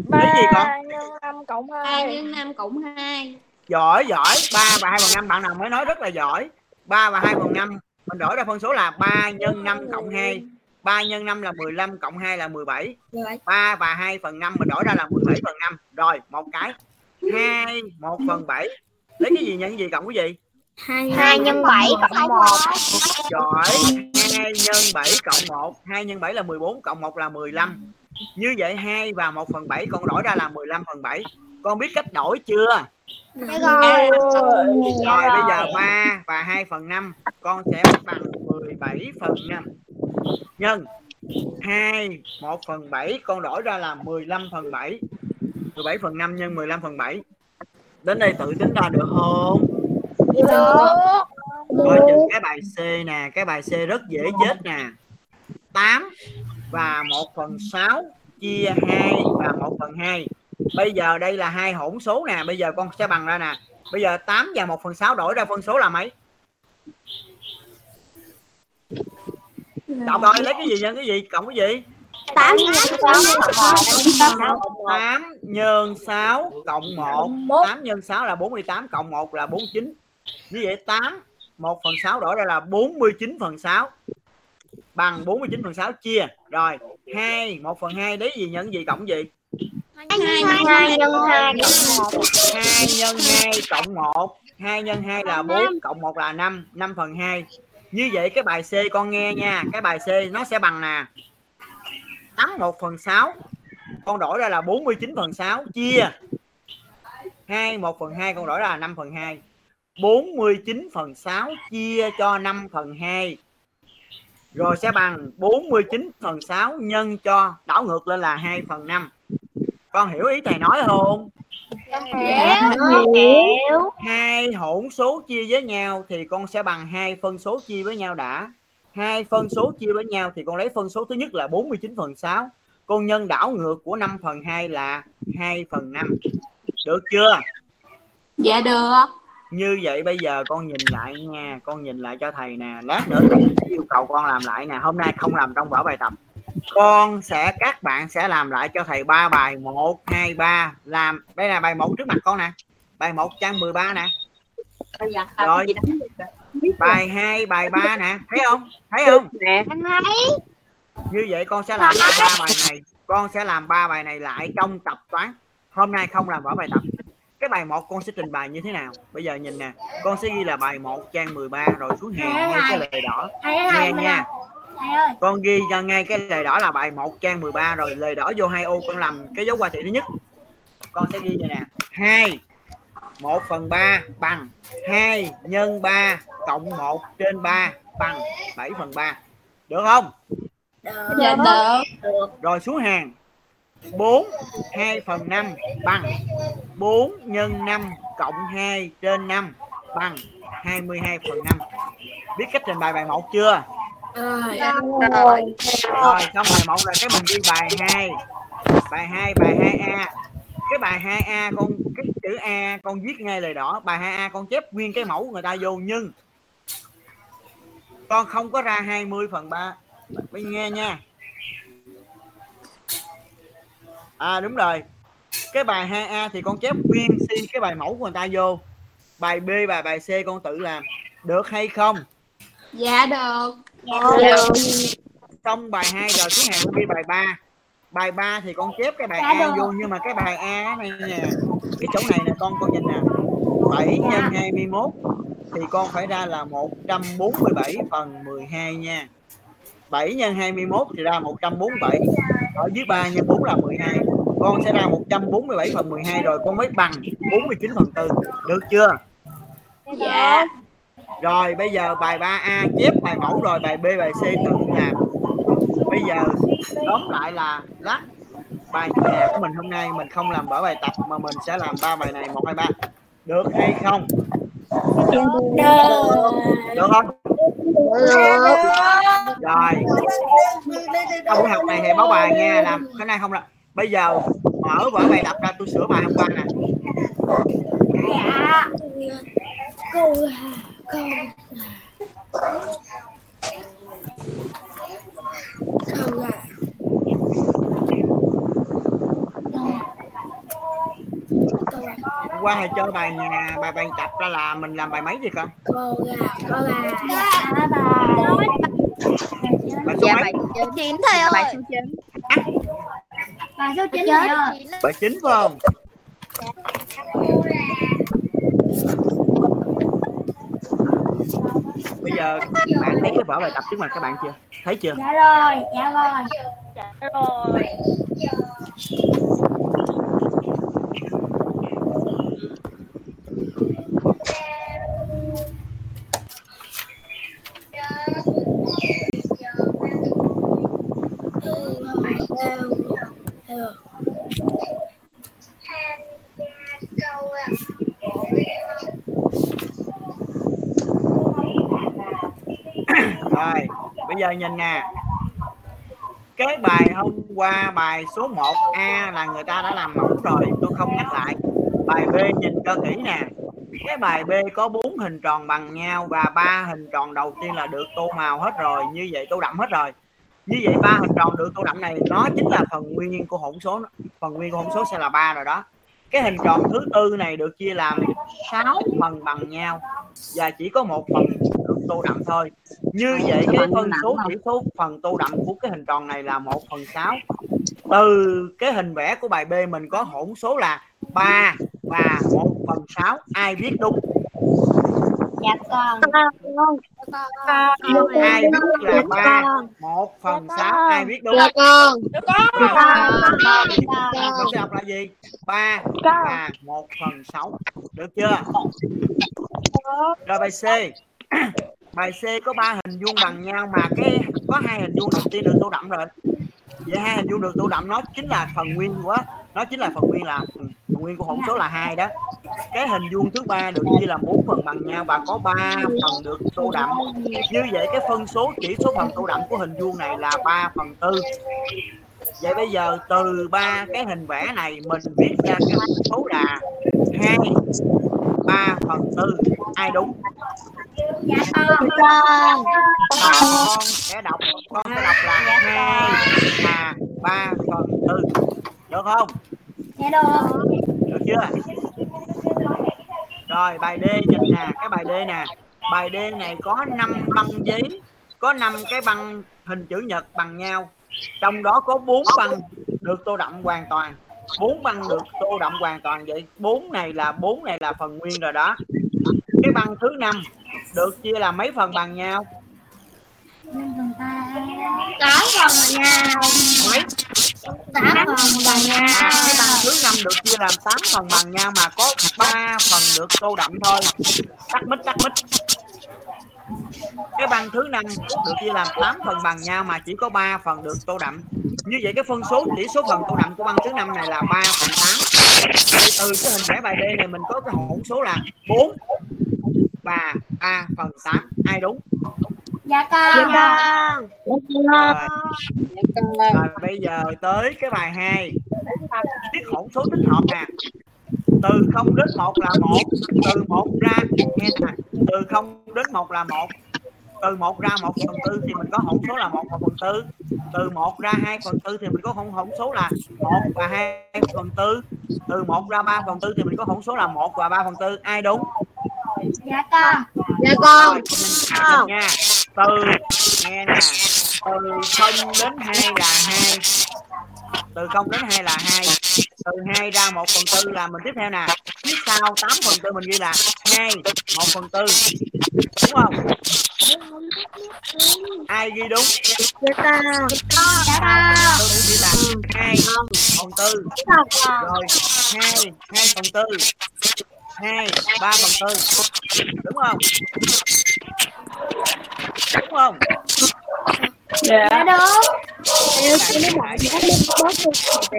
Lấy gì con? 3 nhân 5 cộng 2. 2 nhân 5 cộng 2. Giỏi, giỏi. 3 và 2 phần 5, bạn nào mới nói rất là giỏi. 3 và 2 phần 5 mình đổi ra phân số là 3 nhân 5 cộng 2. 3 nhân 5 là 15 cộng 2 là 17. 3 và 2 phần 5 mình đổi ra là 17 phần 5. Rồi, một cái 2, 1 phần 7. Lấy cái gì nhân cái gì cộng cái gì? 2 nhân 7 cộng 1. Giỏi. 2 nhân 7 cộng 1. 2 nhân 7 là 14 cộng 1 là 15. Như vậy 2 và 1 phần 7 con đổi ra là 15 phần 7. Con biết cách đổi chưa? Rồi. Rồi bây giờ 3 và 2 phần 5 con sẽ bằng 17 phần 5 nhân 2, 1 phần 7 con đổi ra là 15 phần 7. 17 phần 5 nhân 15 phần 7. Đến đây tự tính ra được không? Được. Coi chừng cái bài C nè. Cái bài C rất dễ chết nè. 8 và 1 phần 6 chia 2 và 1 phần 2. Bây giờ đây là hai hỗn số nè. Bây giờ con sẽ bằng ra nè. Bây giờ 8 và 1 phần 6 đổi ra phân số là mấy? Đọc rồi, lấy cái gì nhân cái gì cộng cái gì? 8 nhân 6 cộng 1. 8 nhân 6 là 48 cộng 1 là 49. Như vậy 8 1 phần 6 đổi ra là 49 phần 6 bằng 49 phần 6 chia. Rồi 2 1 phần 2 lấy gì nhân gì cộng gì? 2 nhân 2 cộng 1. 2 nhân 2 cộng 1. 2 nhân 2 là 4 cộng 1 là 5. 5 phần 2. Như vậy cái bài C con nghe nha. Cái bài C nó sẽ bằng nè 8 1 phần 6 con đổi ra là 49 phần 6 chia 2 1 phần 2 con đổi ra là 5 phần 2. 49 phần 6 chia cho 5 phần 2 rồi sẽ bằng 49 phần 6 nhân cho đảo ngược lên là 2 phần 5. Con hiểu ý thầy nói không? Hiểu. Hai hỗn số chia với nhau thì con sẽ bằng hai phân số chia với nhau đã. Hai phân số chia với nhau thì con lấy phân số thứ nhất là 49 phần 6. Con nhân đảo ngược của 5 phần 2 là 2 phần 5. Được chưa? Dạ được. Như vậy bây giờ con nhìn lại nha. Con nhìn lại cho thầy nè. Lát nữa thầy sẽ yêu cầu con làm lại nè. Hôm nay không làm trong vở bài tập. Con sẽ, các bạn sẽ làm lại cho thầy 3 bài 1, 2, 3. Làm, đây là bài 1 trước mặt con nè. Bài 1 trang 13 nè. Rồi. Bài 2, bài 3 nè. Thấy không? Thấy không? Như vậy con sẽ làm 3 bài này. Con sẽ làm 3 bài này lại trong tập toán. Hôm nay không làm vở bài tập. Cái bài 1 con sẽ trình bày như thế nào? Bây giờ nhìn nè. Con sẽ ghi là bài 1 trang 13 rồi xuống hàng ngay cái lề đỏ. Nghe nha. Con ghi ngay cái lề đỏ là bài 1 trang 13 rồi lề đỏ vô 2 ô con làm cái dấu qua thị thứ nhất. Con sẽ ghi như nè. 2 1 phần 3 bằng 2 nhân 3 cộng 1 trên 3 bằng 7/3. Được không? Được. Được. Rồi xuống hàng. 4 2/5 bằng 4 × 5 + 2/5 bằng 22/5. Biết cách trình bày bài 1 chưa? Rồi xong bài 1 là cái mình đi bài 2. Bài 2A. Cái bài 2A con cái chữ A con viết ngay lời đỏ. Bài 2A con chép nguyên cái mẫu người ta vô, nhưng con không có ra 20/3. Mình nghe nha. À đúng rồi. Cái bài 2A thì con chép nguyên xin cái bài mẫu của người ta vô. Bài B, bài C con tự làm. Được hay không? Dạ được. Xong bài 2 rồi xuống hàng con đi bài 3. Bài 3 thì con chép cái bài A vô, nhưng mà cái bài A này nè, cái chỗ này nè con nhìn nè. 7 × 21 thì con phải ra là 147/12 nha. 7 × 21 thì ra 147. Ở dưới 3 × 4 là 12. Con sẽ ra 147/12 rồi con mới bằng 49/4. Được chưa? Dạ. Rồi bây giờ bài 3A chép bài mẫu rồi, bài B, bài C tự làm. Bây giờ tóm lại là lát bài nhạc của mình hôm nay mình không làm bởi bài tập mà mình sẽ làm 3 bài này 1, 2, 3. Được hay không? Được không? Rồi. Trong buổi học này thì báo bài nha, làm cái này không là. Bây giờ mở vở bài tập ra, tôi sửa bài hôm qua nè. Dạ. Hôm qua thì chơi bài nhà bài tập ra là mình làm bài mấy vậy con? Bài số mấy? 9 thôi ơi. Bài số 9. Bài số 9 thôi ơi. Bài 9 phải không? Bây giờ bạn thấy cái vở bài tập trước mặt các bạn chưa? Thấy chưa? Dạ rồi, dạ rồi. Dạ rồi. Rồi, bây giờ nhìn nè. Cái bài hôm qua bài số 1A là người ta đã làm mẫu rồi, tôi không nhắc lại. Bài B nhìn cho kỹ nè. Cái bài B có 4 hình tròn bằng nhau và 3 hình tròn đầu tiên là được tô màu hết rồi, như vậy tô đậm hết rồi. Như vậy 3 hình tròn được tô đậm này nó chính là phần nguyên của hỗn số, phần nguyên của hỗn số sẽ là 3 rồi đó. Cái hình tròn thứ tư này được chia làm 6 phần bằng nhau và chỉ có 1 phần được tô đậm thôi. Như vậy cái phân số chỉ số phần tô đậm của cái hình tròn này là 1/6. Từ cái hình vẽ của bài B mình có hỗn số là 3 và 1/6. Ai viết đúng? Dạ con. Ai viết là 3 1/6? Ai viết đúng? Dạ con. Con sẽ đọc là gì? 3 và 1/6. Được chưa? Rồi bài C. Bài C có 3 hình vuông bằng nhau mà cái có 2 hình vuông đầu tiên được tô đậm rồi. Vậy 2 hình vuông được tô đậm nó chính là phần nguyên của hỗn số là 2 đó. Cái hình vuông thứ 3 được chia làm 4 phần bằng nhau và có 3 phần được tô đậm. Như vậy cái phân số chỉ số phần tô đậm của hình vuông này là 3/4. Vậy bây giờ từ 3 cái hình vẽ này mình viết ra cái số là 2 3/4. Ai đúng? Dạ con. Con sẽ đọc là 2 và 3/4. Được không? Dạ được. Được chưa? Rồi bài D nhìn nè, cái bài D nè. Bài D này có 5 băng giấy, có 5 cái băng hình chữ nhật bằng nhau. Trong đó có 4 băng được tô đậm hoàn toàn. 4 băng được tô đậm hoàn toàn vậy. 4 này là phần nguyên rồi đó. Cái băng thứ 5 được chia làm mấy phần bằng nhau? 8 phần bằng nhau. Mấy? 8 phần bằng nhau. Cái băng thứ 5 được chia làm 8 phần bằng nhau mà có 3 phần được tô đậm thôi. Tắt mic. Cái băng thứ 5 được chia làm 8 phần bằng nhau mà chỉ có 3 phần được tô đậm. Như vậy cái phân số chỉ số phần tô đậm của băng thứ 5 này là 3/8. Thì từ cái hình vẽ bài D này mình có cái hỗn số là 4 và A/8. Ai đúng? Dạ con. Rồi bây giờ tới cái bài 2. Viết hỗn số tích hợp nè. Từ 0 đến 1 là 1, từ 1 ra nghe nè, từ 0 đến 1 là 1, từ 1 ra 1/4 thì mình có hỗn số là 1/4, từ 1 ra 2/4 thì mình có hỗn số là 1 và 2/4, từ 1 ra 3/4 thì mình có hỗn số là 1 và 3/4. Ai đúng? Dạ con. Dạ con. Rồi, nha. Từ nghe nè, từ 0 đến 2 là 2. Từ 0 đến 2 là 2. Từ 2 ra 1/4 là mình tiếp theo nè. Tiếp sau 8/4 mình ghi là 2/1/4. Đúng không? Ai ghi đúng? Tôi ghi là 2/4. Rồi 2/4. 2/3. Đúng không? Đúng không? Dạ.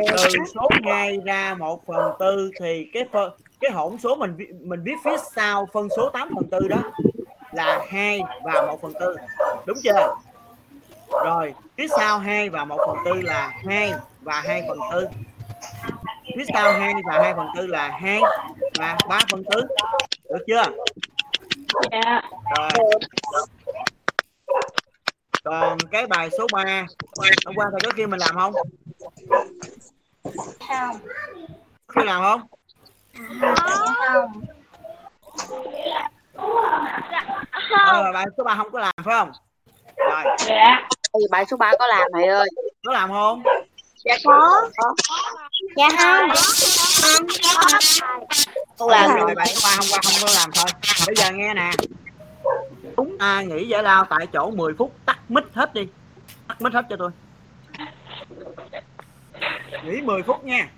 Từ số 2 ra 1/4 thì cái hỗn số mình viết phía sau phân số 8/4 đó là 2 và 1/4. Đúng chưa? Rồi, phía sau 2 và 1/4 là 2 và 2/4. Phía sau 2 và 2/4 là 2 và 3/4. Được chưa? Dạ. Rồi. Còn cái bài số 3 hôm qua thầy có kia mình làm không? Không. Có làm không? Không. Rồi, bài số 3 không có làm phải không? Rồi. Dạ. Bài số 3 có làm thầy ơi. Có làm không? Dạ có. Dạ không. Không làm rồi, bài số 3 hôm qua không có làm thôi. Bây giờ nghe nè. Đúng A nghỉ giải lao tại chỗ 10 phút, tắt mic hết đi. Tắt mic hết cho tôi. Nghỉ 10 phút nha.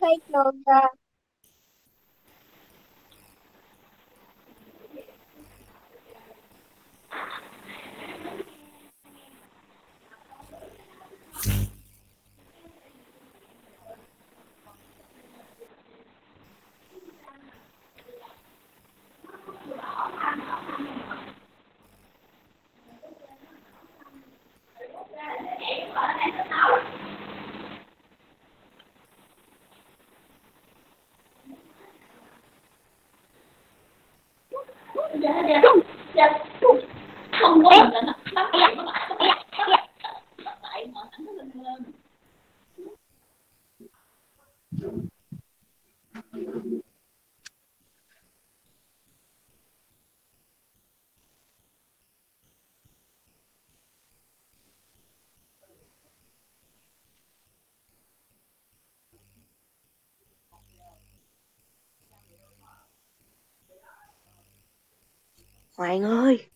Thấy trường ra. Hoàng ơi.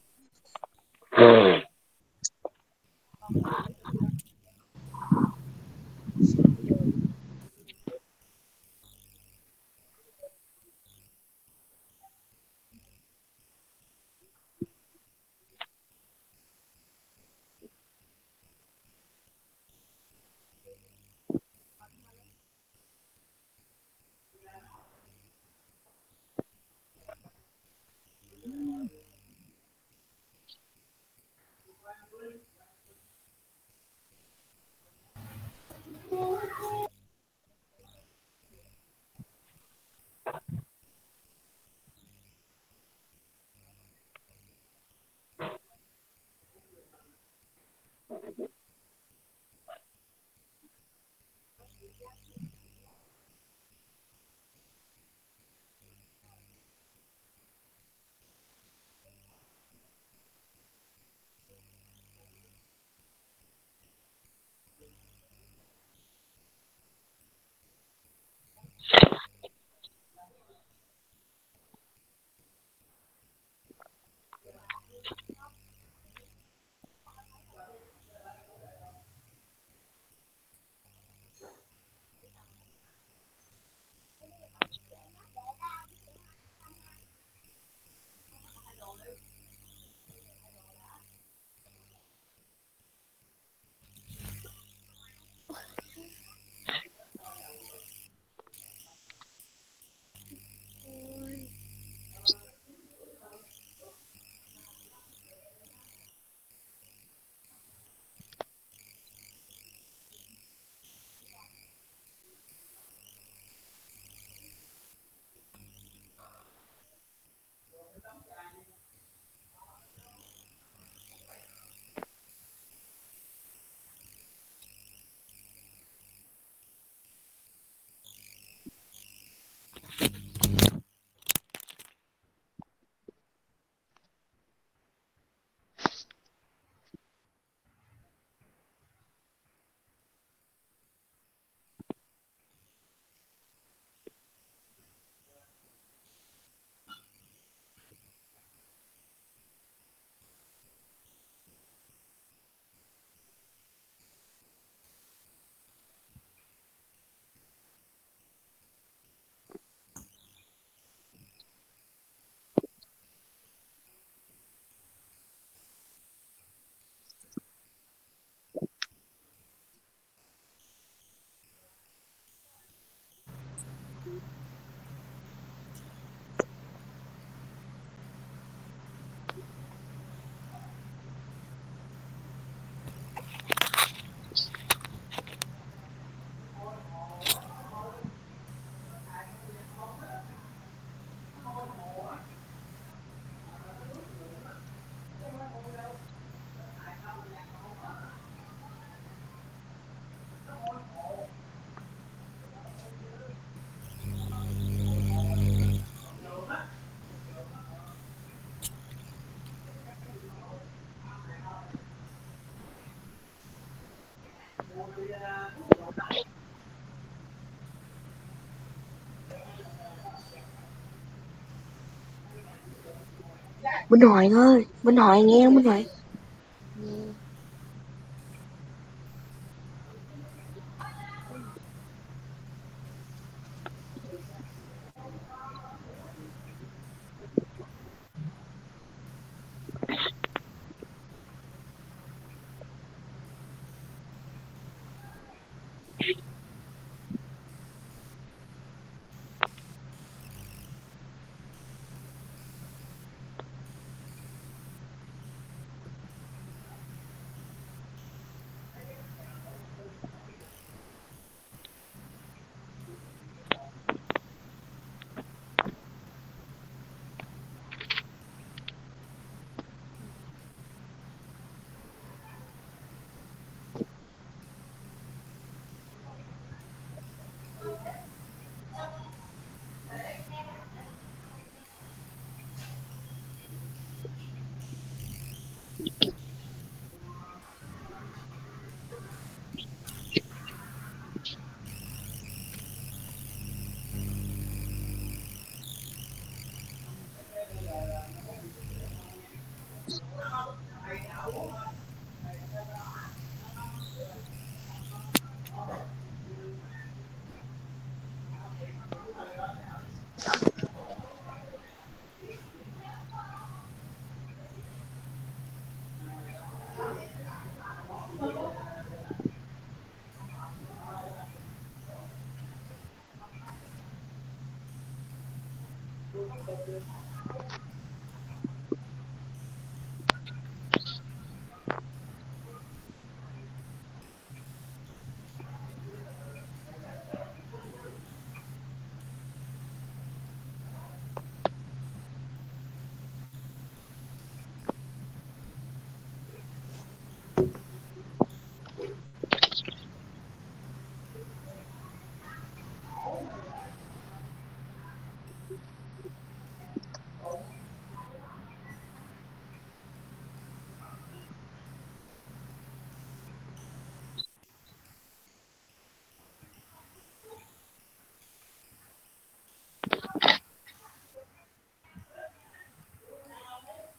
Minh Hoàng ơi, Minh Hoàng nghe không Minh Hoàng?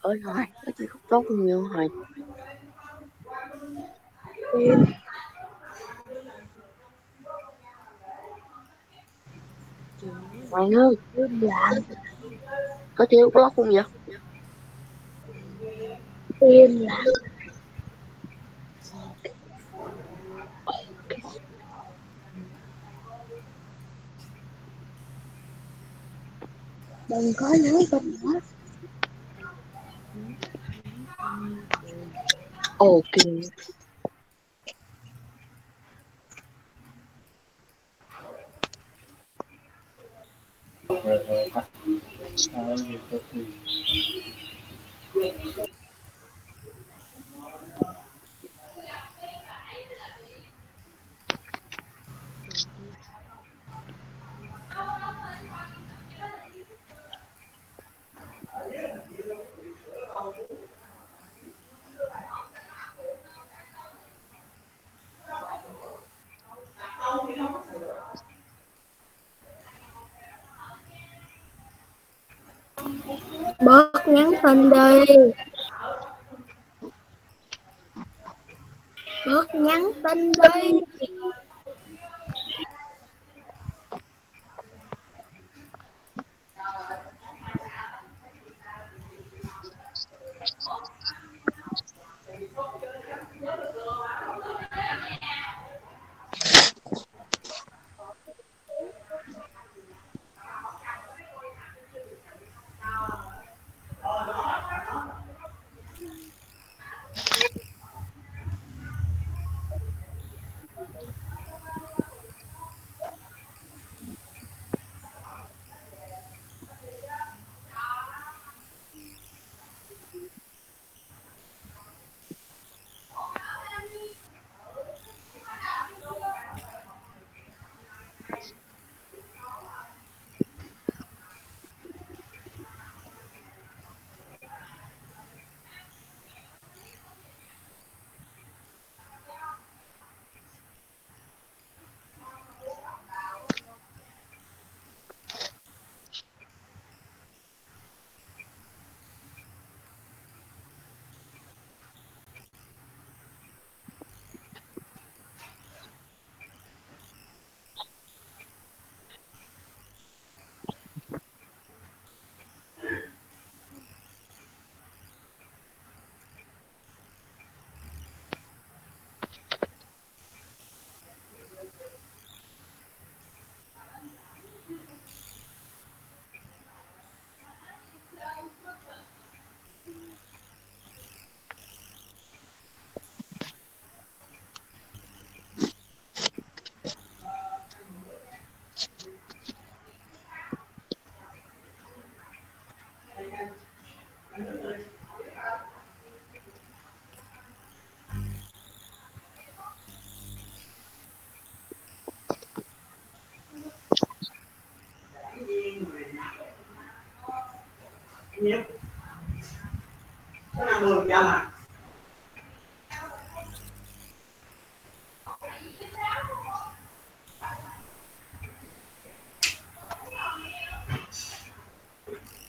Ơi hỏi, có chị không tốt nhiều hỏi. Mày ơi, có chị không tốt không vậy? Yên lặng. Đừng có nói không nữa. Ok. Bớt nhắn tin đi. Bớt nhắn tin đi.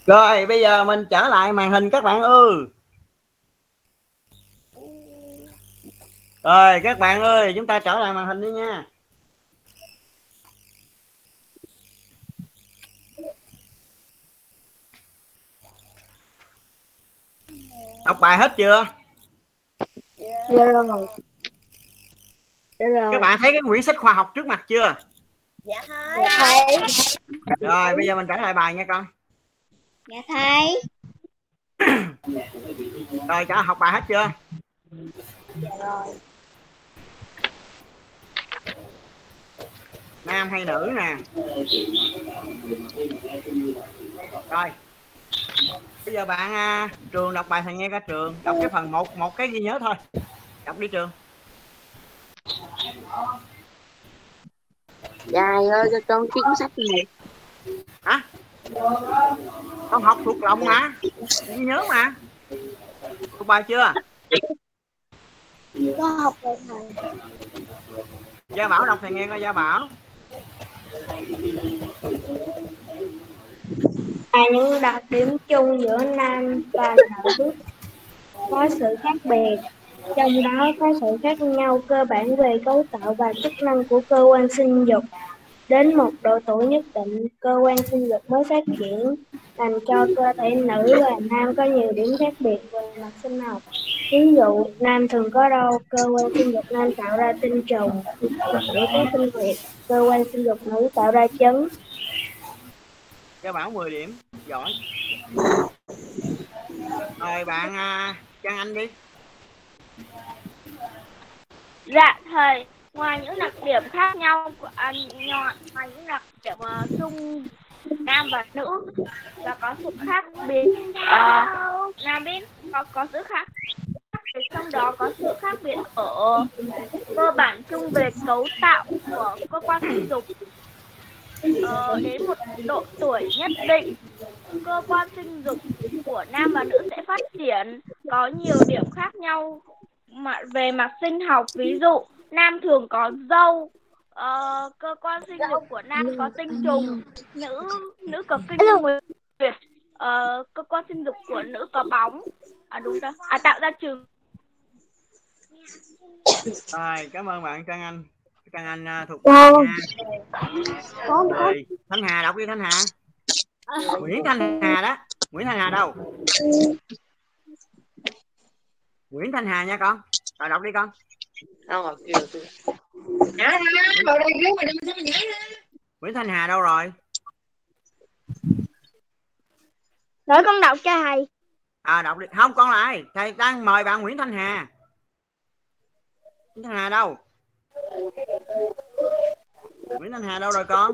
Rồi bây giờ mình trở lại màn hình các bạn ơi. Rồi các bạn ơi, chúng ta trở lại màn hình đi nha. Đọc bài hết chưa? Dạ rồi. Các bạn thấy cái quyển sách khoa học trước mặt chưa? Dạ thấy. Rồi bây giờ mình trả lại bài nha con. Dạ thấy. Rồi cả học bài hết chưa? Dạ rồi. Nam hay nữ nè. Rồi. Bây giờ bạn Trường đọc bài thằng nghe cả Trường. Đọc cái phần một cái ghi nhớ thôi. Đọc đi Trường. Dài ơi cho con cuốn sách này. Hả? Con học thuộc lòng mà. Ghi nhớ mà. Học bài chưa? Có học rồi thầy. Gia Bảo đọc thằng nghe coi Gia Bảo. Là những đặc điểm chung giữa nam và nữ có sự khác biệt, trong đó có sự khác nhau cơ bản về cấu tạo và chức năng của cơ quan sinh dục. Đến một độ tuổi nhất định, cơ quan sinh dục mới phát triển, làm cho cơ thể nữ và nam có nhiều điểm khác biệt về mặt sinh học. Ví dụ, nam thường có râu, cơ quan sinh dục nam tạo ra tinh trùng, nữ có tinh huyệt, cơ quan sinh dục nữ tạo ra trứng. Gia Bảo 10 điểm, giỏi. Rồi bạn Trang Anh đi. Dạ thầy, ngoài những đặc điểm khác nhau của ngoài những đặc điểm chung nam và nữ là có sự khác biệt, nam bên có sự khác biệt, trong đó có sự khác biệt ở cơ bản chung về cấu tạo của cơ quan sinh dục. Đến một độ tuổi nhất định, cơ quan sinh dục của nam và nữ sẽ phát triển, có nhiều điểm khác nhau mà về mặt sinh học. Ví dụ, nam thường có râu, cơ quan sinh dục của nam có tinh trùng, nữ có kinh nguyệt, cơ quan sinh dục của nữ có bóng. À đúng đó. À tạo ra trường. Rồi, cảm ơn bạn Trang Anh. Trang Anh thuộc rồi, Thanh Hà đọc đi Thanh Hà. Nguyễn Thanh Hà đó. Nguyễn Thanh Hà đâu? Nguyễn Thanh Hà nha con. Rồi đọc đi con. Nguyễn Thanh Hà đâu rồi? Để con đọc cho thầy. À đọc đi. Không con lại. Thầy đang mời bạn Nguyễn Thanh Hà. Nguyễn Thanh Hà đâu? Nguyễn Thanh Hà đâu rồi con?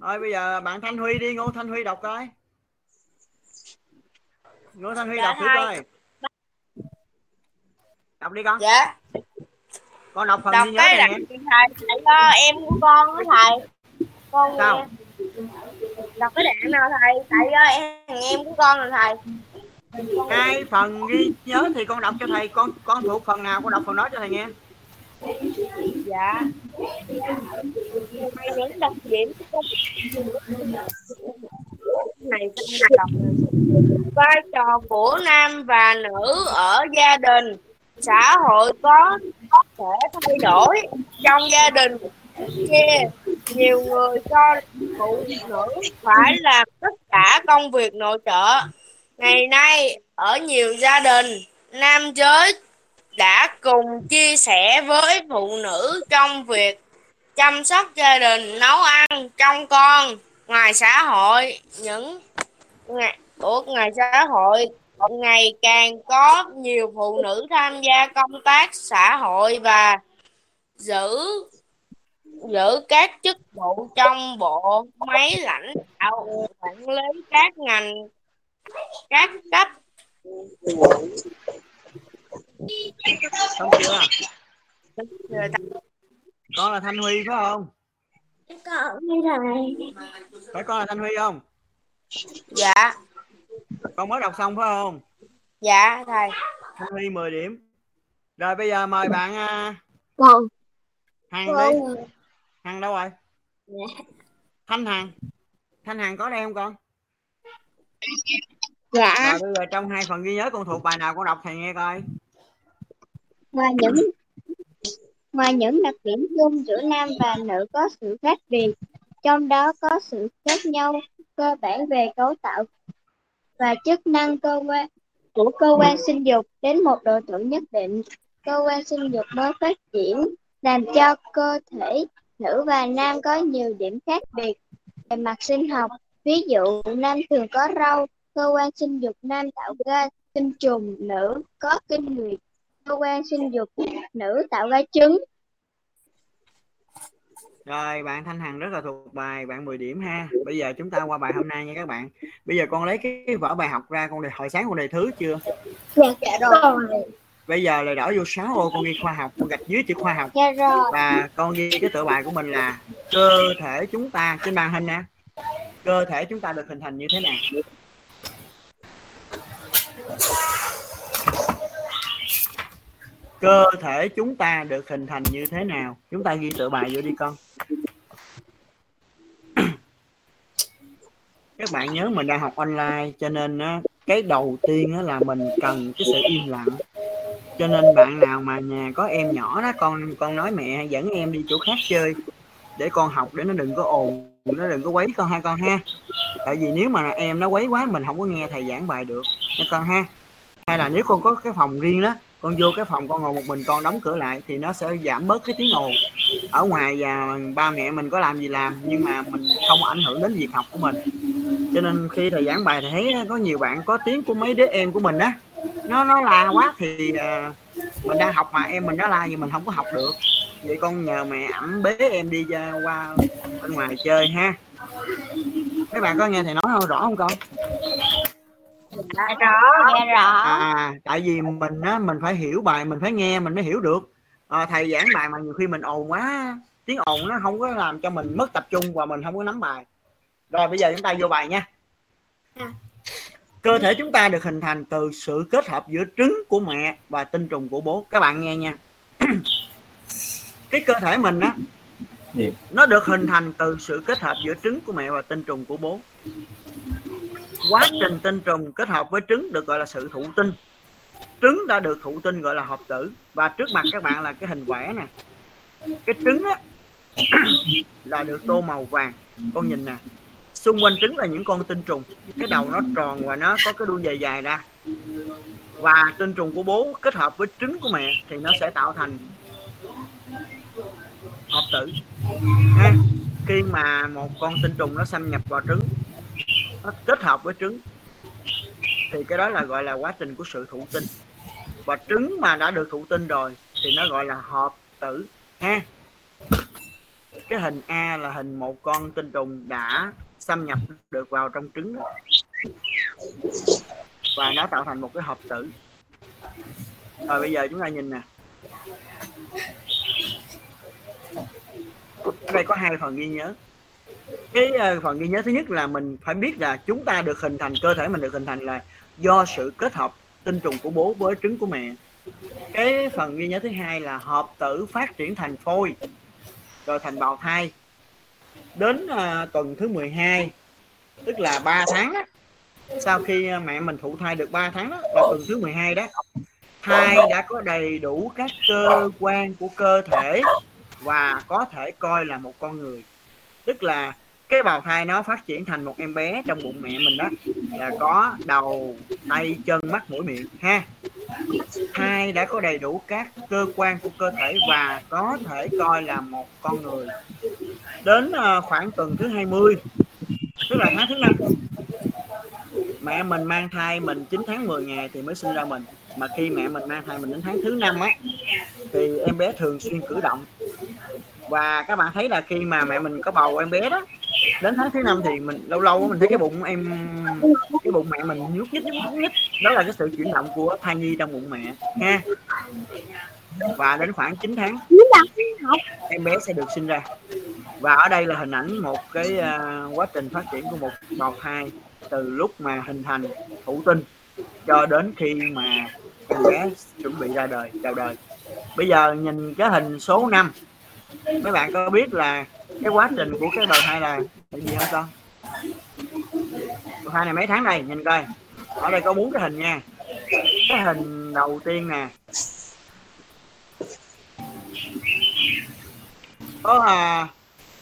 Rồi bây giờ bạn Thanh Huy đi. Ngô Thanh Huy đọc coi. Ngô Thanh Huy dạ, đọc thử coi. Đọc đi con. Dạ. Con đọc phần đọc gì nhớ này em. Thầy cho em của con với thầy. Con sao? Đọc cái đoạn nào thầy? Thầy ơi em của con rồi thầy. Hai phần ghi nhớ thì con đọc cho thầy. Con thuộc phần nào con đọc phần đó cho thầy nghe. Dạ. Thầy vẫn đọc điểm. Này đọc vai trò của nam và nữ ở gia đình, xã hội có thể thay đổi. Trong gia đình nhiều người cho phụ nữ phải làm tất cả công việc nội trợ. Ngày nay ở nhiều gia đình, nam giới đã cùng chia sẻ với phụ nữ trong việc chăm sóc gia đình, nấu ăn, trông con. Ngoài xã hội ngày càng có nhiều phụ nữ tham gia công tác xã hội và giữ các chức vụ trong bộ máy lãnh đạo, quản lý các ngành, các cấp. Xong chưa? Con là Thanh Huy phải không? Phải con là Thanh Huy không? Dạ. Con mới đọc xong phải không? Dạ thầy. Thanh Huy 10 điểm. Rồi bây giờ mời bạn Hằng đi. Hằng đâu rồi? Dạ. Thanh Hằng có đây không con? Dạ. Rồi bây giờ trong hai phần ghi nhớ con thuộc bài nào con đọc thầy nghe coi. Ngoài những đặc điểm chung giữa nam và nữ có sự khác biệt, trong đó có sự khác nhau cơ bản về cấu tạo và chức năng của cơ quan sinh dục. Đến một độ tuổi nhất định, cơ quan sinh dục mới phát triển, làm cho cơ thể nữ và nam có nhiều điểm khác biệt về mặt sinh học. Ví dụ, nam thường có râu, cơ quan sinh dục nam tạo ra tinh trùng, nữ có kinh nguyệt, cơ quan sinh dục nữ tạo ra trứng. Rồi bạn Thanh Hằng rất là thuộc bài, bạn 10 điểm ha. Bây giờ chúng ta qua bài hôm nay nha các bạn. Bây giờ con lấy cái vở bài học ra, con hồi sáng con đề thứ chưa? Dạ rồi. Bây giờ lời đỏ vô 6 ô, con ghi khoa học, con gạch dưới chữ khoa học. Dạ rồi. Và con ghi cái tựa bài của mình là cơ thể chúng ta trên màn hình nè. Cơ thể chúng ta được hình thành như thế nào? Cơ thể chúng ta được hình thành như thế nào? Chúng ta ghi tựa bài vô đi con. Các bạn nhớ mình đang học online cho nên cái đầu tiên là mình cần cái sự im lặng. Cho nên bạn nào mà nhà có em nhỏ đó, con nói mẹ dẫn em đi chỗ khác chơi để con học, để nó đừng có ồn, nó đừng có quấy con ha con ha. Tại vì nếu mà em nó quấy quá mình không có nghe thầy giảng bài được nha con ha. Hay là nếu con có cái phòng riêng đó, con vô cái phòng con ngồi một mình, con đóng cửa lại thì nó sẽ giảm bớt cái tiếng ồn ở ngoài, và ba mẹ mình có làm gì làm nhưng mà mình không ảnh hưởng đến việc học của mình. Cho nên khi thầy giảng bài thì thấy có nhiều bạn có tiếng của mấy đứa em của mình á, nó la quá thì mình đang học mà em mình nó la thì mình không có học được. Vậy con nhờ mẹ ẵm bế em đi ra qua bên ngoài chơi ha. Các bạn có nghe thầy nói không, rõ không con? Nghe rõ. Tại vì mình phải hiểu bài, mình phải nghe mình mới hiểu được. Thầy giảng bài mà nhiều khi mình ồn quá, tiếng ồn nó không có làm cho mình mất tập trung và mình không có nắm bài. Rồi bây giờ chúng ta vô bài nha. Cơ thể chúng ta được hình thành từ sự kết hợp giữa trứng của mẹ và tinh trùng của bố. Các bạn nghe nha. Cái cơ thể mình á, Gì? Nó được hình thành từ sự kết hợp giữa trứng của mẹ và tinh trùng của bố. Quá trình tinh trùng kết hợp với trứng được gọi là sự thụ tinh. Trứng đã được thụ tinh gọi là hợp tử. Và trước mặt các bạn là cái hình quẻ nè. Cái trứng á là được tô màu vàng. Con nhìn nè, xung quanh trứng là những con tinh trùng. Cái đầu nó tròn và nó có cái đuôi dài dài ra. Và tinh trùng của bố kết hợp với trứng của mẹ thì nó sẽ tạo thành hợp tử. Ha. Khi mà một con tinh trùng nó xâm nhập vào trứng, nó kết hợp với trứng, thì cái đó là gọi là quá trình của sự thụ tinh. Và trứng mà đã được thụ tinh rồi thì nó gọi là hợp tử. Ha. Cái hình A là hình một con tinh trùng đã xâm nhập được vào trong trứng đó, và nó tạo thành một cái hợp tử. Rồi bây giờ chúng ta nhìn nè, đây có hai phần ghi nhớ. Cái phần ghi nhớ thứ nhất là mình phải biết là chúng ta được hình thành, cơ thể mình được hình thành là do sự kết hợp tinh trùng của bố với trứng của mẹ. Cái phần ghi nhớ thứ hai là hợp tử phát triển thành phôi, rồi thành bào thai. Đến tuần thứ 12, tức là 3 tháng đó, sau khi mẹ mình thụ thai được 3 tháng đó, là tuần thứ 12 đó, thai đã có đầy đủ các cơ quan của cơ thể và có thể coi là một con người. Tức là cái bào thai nó phát triển thành một em bé trong bụng mẹ mình đó, là có đầu, tay, chân, mắt, mũi, miệng. Ha. Thai đã có đầy đủ các cơ quan của cơ thể và có thể coi là một con người. Đến khoảng tuần thứ 20, tức là tháng thứ 5, mẹ mình mang thai mình 9 tháng 10 ngày thì mới sinh ra mình. Mà khi mẹ mình mang thai mình đến tháng thứ 5 á, thì em bé thường xuyên cử động. Và các bạn thấy là khi mà mẹ mình có bầu em bé đó, đến tháng thứ 5 thì mình lâu lâu mình thấy cái bụng cái bụng mẹ mình nhúc nhích. Đó là cái sự chuyển động của thai nhi trong bụng mẹ. Ha. Và đến khoảng 9 tháng em bé sẽ được sinh ra. Và ở đây là hình ảnh một cái quá trình phát triển của một bào thai từ lúc mà hình thành thụ tinh cho đến khi mà em bé chuẩn bị ra đời, chào đời. Bây giờ nhìn cái hình số 5, mấy bạn có biết là cái quá trình của cái bào thai là gì không con? Bào thai này mấy tháng đây, nhìn coi. Ở đây có 4 cái hình nha. Cái hình đầu tiên nè, có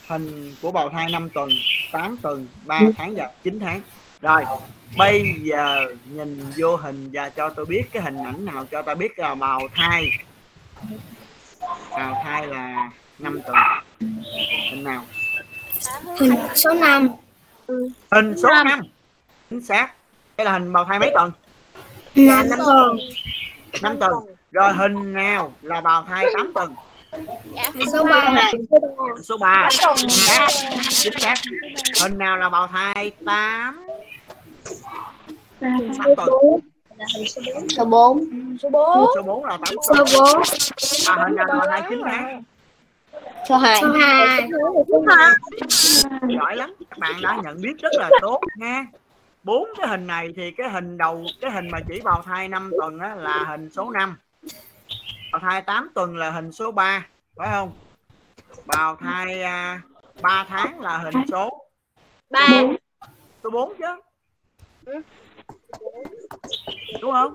hình của bào thai 5 tuần, 8 tuần, 3 tháng và 9 tháng. Rồi, bây giờ nhìn vô hình và cho tôi biết cái hình ảnh nào cho ta biết là bào thai. Bào thai là 5 tuần. Hình nào? Hình số 5. Hình số 5. Chính xác. Đây là hình bào thai mấy tuần? 5 tuần. 5 tuần. Rồi hình nào là bào thai 8 tuần? Số 3. Số 3. Chính xác. Hình nào là bào thai 8? 8 tuần. Số 4. Số 4 là 8 tuần. Số 4. Và hình nào là bào thai 9 tháng? Số 2. Giỏi lắm, các bạn đã nhận biết rất là tốt nha. 4 cái hình này thì cái hình đầu, cái hình mà chỉ bào thai 5 tuần á là hình số 5. Bào thai 8 tuần là hình số 3, phải không? Bào thai 3 tháng là hình số 3. Số 4 chứ. Đúng không?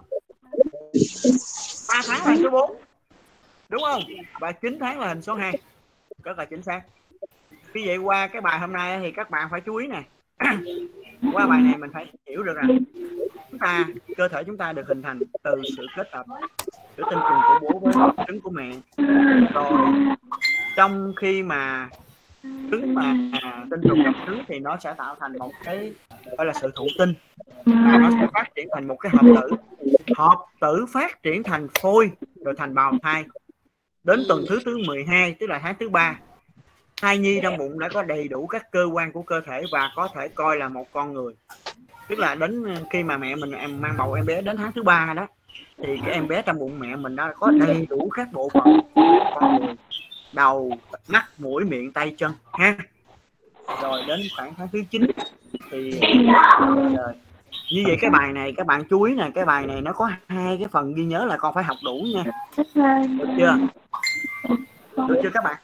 3 tháng là số 4. Đúng không? Và 9 tháng là hình số 2. Rất là chính xác. Vì vậy qua cái bài hôm nay thì các bạn phải chú ý nè. Qua bài này mình phải hiểu được rằng chúng ta, cơ thể chúng ta được hình thành từ sự kết hợp giữa tinh trùng của bố với trứng của mẹ. Rồi trong khi mà trứng mà tinh trùng gặp trứng thì nó sẽ tạo thành một cái gọi là sự thụ tinh, và nó sẽ phát triển thành một cái hợp tử. Hợp tử phát triển thành phôi rồi thành bào thai. Đến tuần thứ 12, tức là tháng thứ 3, thai nhi trong bụng đã có đầy đủ các cơ quan của cơ thể và có thể coi là một con người. Tức là đến khi mà mẹ mình mang bầu em bé đến tháng thứ 3 đó, thì cái em bé trong bụng mẹ mình đã có đầy đủ các bộ phận con người: đầu, mắt, mũi, miệng, tay, chân. Ha. Rồi đến khoảng tháng thứ 9 thì như vậy cái bài này các bạn chú ý nè, cái bài này nó có hai cái phần ghi nhớ là con phải học đủ nha. Được chưa? Được chưa các bạn?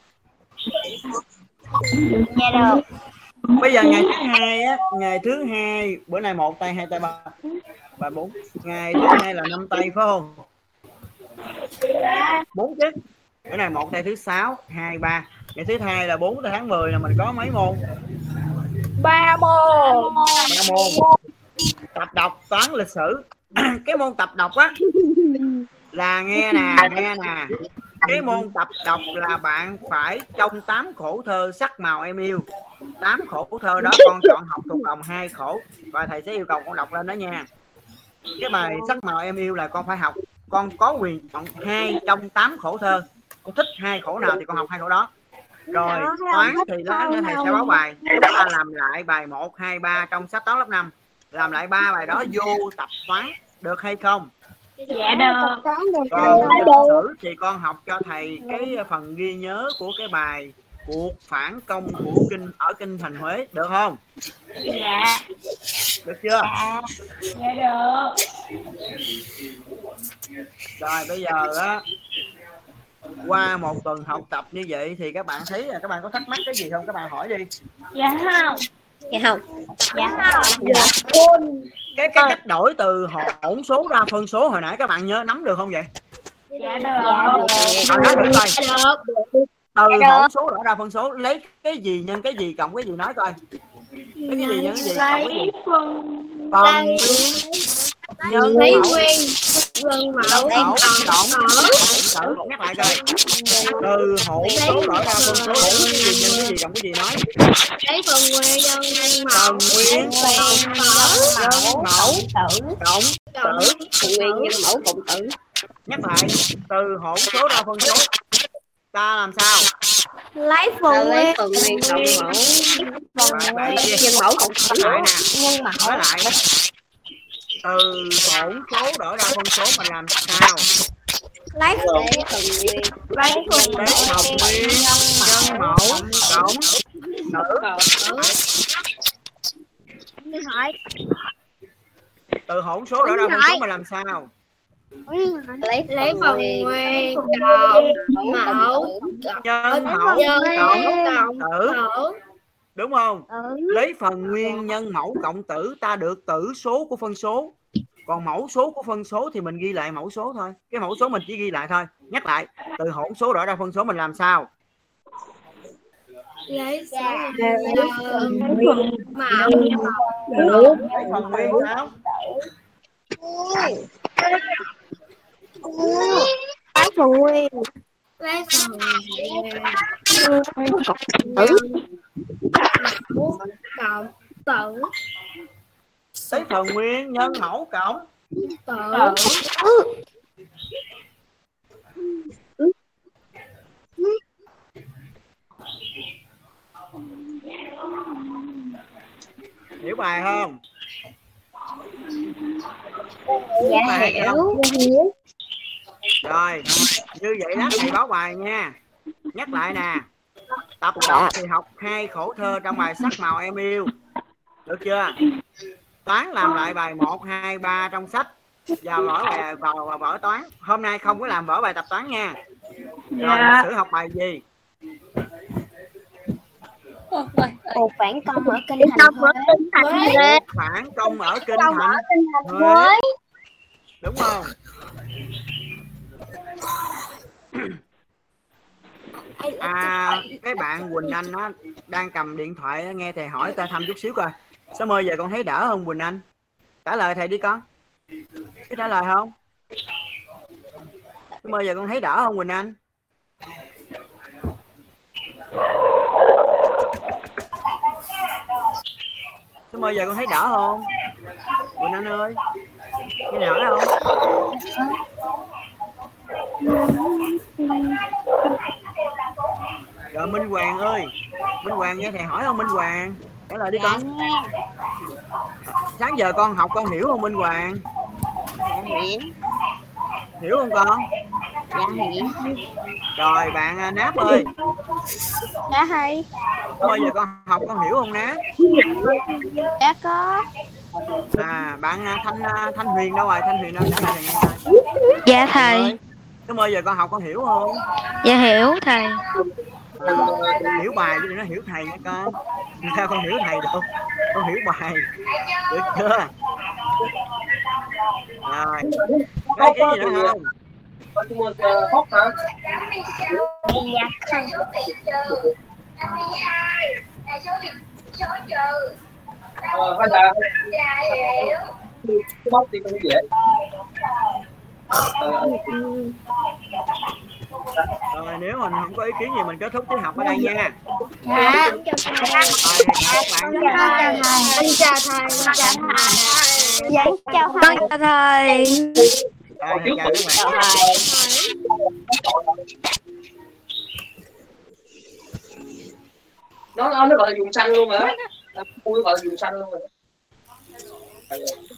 Dạ được. Bây giờ ngày thứ hai á, ngày thứ hai bữa nay một tay hai tay ba bốn, ngày thứ hai là năm tay phải không? Bốn chứ. Bữa nay một tay thứ sáu 2 3. Ngày thứ hai là 4 tới tháng 10 là mình có mấy môn? 3 môn. Tập đọc toán lịch sử. Cái môn tập đọc á là nghe nè. Cái môn tập đọc là bạn phải trong 8 khổ thơ sắc màu em yêu. 8 khổ thơ đó con chọn học thuộc lòng 2 khổ và thầy sẽ yêu cầu con đọc lên đó nha. Cái bài sắc màu em yêu là con phải học. Con có quyền chọn 2 trong 8 khổ thơ. Con thích 2 khổ nào thì con học 2 khổ đó. Rồi toán thì lát nữa thầy sẽ báo bài. Chúng ta làm lại bài 1, 2, 3 trong sách toán lớp 5. Làm lại 3 bài đó vô tập toán được hay không? Dạ được. Còn lịch sử thì con học cho thầy cái phần ghi nhớ của cái bài cuộc phản công của kinh thành Huế được không? Dạ. Được chưa? Dạ được. Rồi bây giờ á, qua một tuần học tập như vậy thì các bạn thấy là các bạn có thắc mắc cái gì không? Các bạn hỏi đi. Dạ không. Dạ không. Dạ không. Dạ không. Cái cách đổi từ hỗn số ra phân số hồi nãy các bạn nhớ nắm được không vậy? Dạ được. Từ hỗn số đổi ra phân số, lấy cái gì nhân cái gì cộng cái gì, nói coi. Lấy cái gì nhân cái gì cộng cái gì. Còn nhân lấy nguyên nhân mẫu cộng cộng cộng, nhắc lại coi. Từ hỗn số đổi ra phân số, hỗn cái gì nhân cái gì cộng cái gì, nói lấy phần nguyên nhân mẫu nguyên mẫu cộng tử, nguyên nhân mẫu cộng tử. Nhắc lại, từ hỗn số ra phân số ta làm sao? Lấy phần nguyên cộng mẫu nhân mẫu cộng tử. Nhân mẫu lại. Từ hỗn số đổi ra phân số mình làm sao? Lấy phần nguyên nhân mẫu cộng tử. Từ hỗn số đổi ra phân số mình làm sao? Lấy phần nguyên mẫu nhân mẫu cộng tử. Đúng không? Lấy phần nguyên nhân mẫu cộng tử, ta được tử số của phân số. Còn mẫu số của phân số thì mình ghi lại mẫu số thôi. Cái mẫu số mình chỉ ghi lại thôi. Nhắc lại, từ hỗn số đổi ra phân số mình làm sao? Lấy phần nguyên mẫu sao? Lấy phần nguyên cộng tử. Lấy phần nguyên nhân mẫu cộng tử. Hiểu bài không? Dạ hiểu. Rồi, như vậy đó thầy báo bài nha. Nhắc lại nè. Tập đọc thì học 2 khổ thơ trong bài sắc màu em yêu. Được chưa? Toán làm lại bài 1, 2, 3 trong sách. Vào vở toán. Hôm nay không có làm vở bài tập toán nha. Rồi lịch sử học bài gì? Cuộc phản công ở Kinh Thành Huế. Phản công ở Kinh Thành Huế. Đúng không? À, cái bạn Quỳnh Anh nó đang cầm điện thoại nghe thầy hỏi ta thăm chút xíu coi. Sớm ơi giờ con thấy đỡ không Quỳnh Anh? Trả lời thầy đi con. Có trả lời không? Sớm ơi giờ con thấy đỡ không Quỳnh Anh? Sớm ơi giờ con thấy đỡ không? Quỳnh Anh ơi. Nghe thầy hỏi không? Rồi Minh Hoàng ơi, Minh Hoàng nghe thầy hỏi không Minh Hoàng? Trả lời đi con. Sáng giờ con học con hiểu không Minh Hoàng? Hiểu không con? Dạ hiểu. Rồi bạn Náp ơi. Dạ hay. Thôi giờ con học con hiểu không Náp? Dạ có. À bạn Thanh Huyền đâu rồi? Thanh Huyền đâu? Trả lời thầy. Dạ thầy. Sớm ơi giờ con học con hiểu không? Dạ hiểu thầy. hiểu bài chứ nó hiểu thầy nha con. Sao con hiểu thầy được, con hiểu bài được chưa? Rồi nói cái gì nữa không? Rồi nếu mình không có ý kiến gì mình kết thúc tiết học ở đây nha. Dạ. Xin chào thầy. Xin chào thầy. Chào thầy. Nó gọi là vùng xanh luôn hả? Nó gọi là vùng xanh luôn rồi.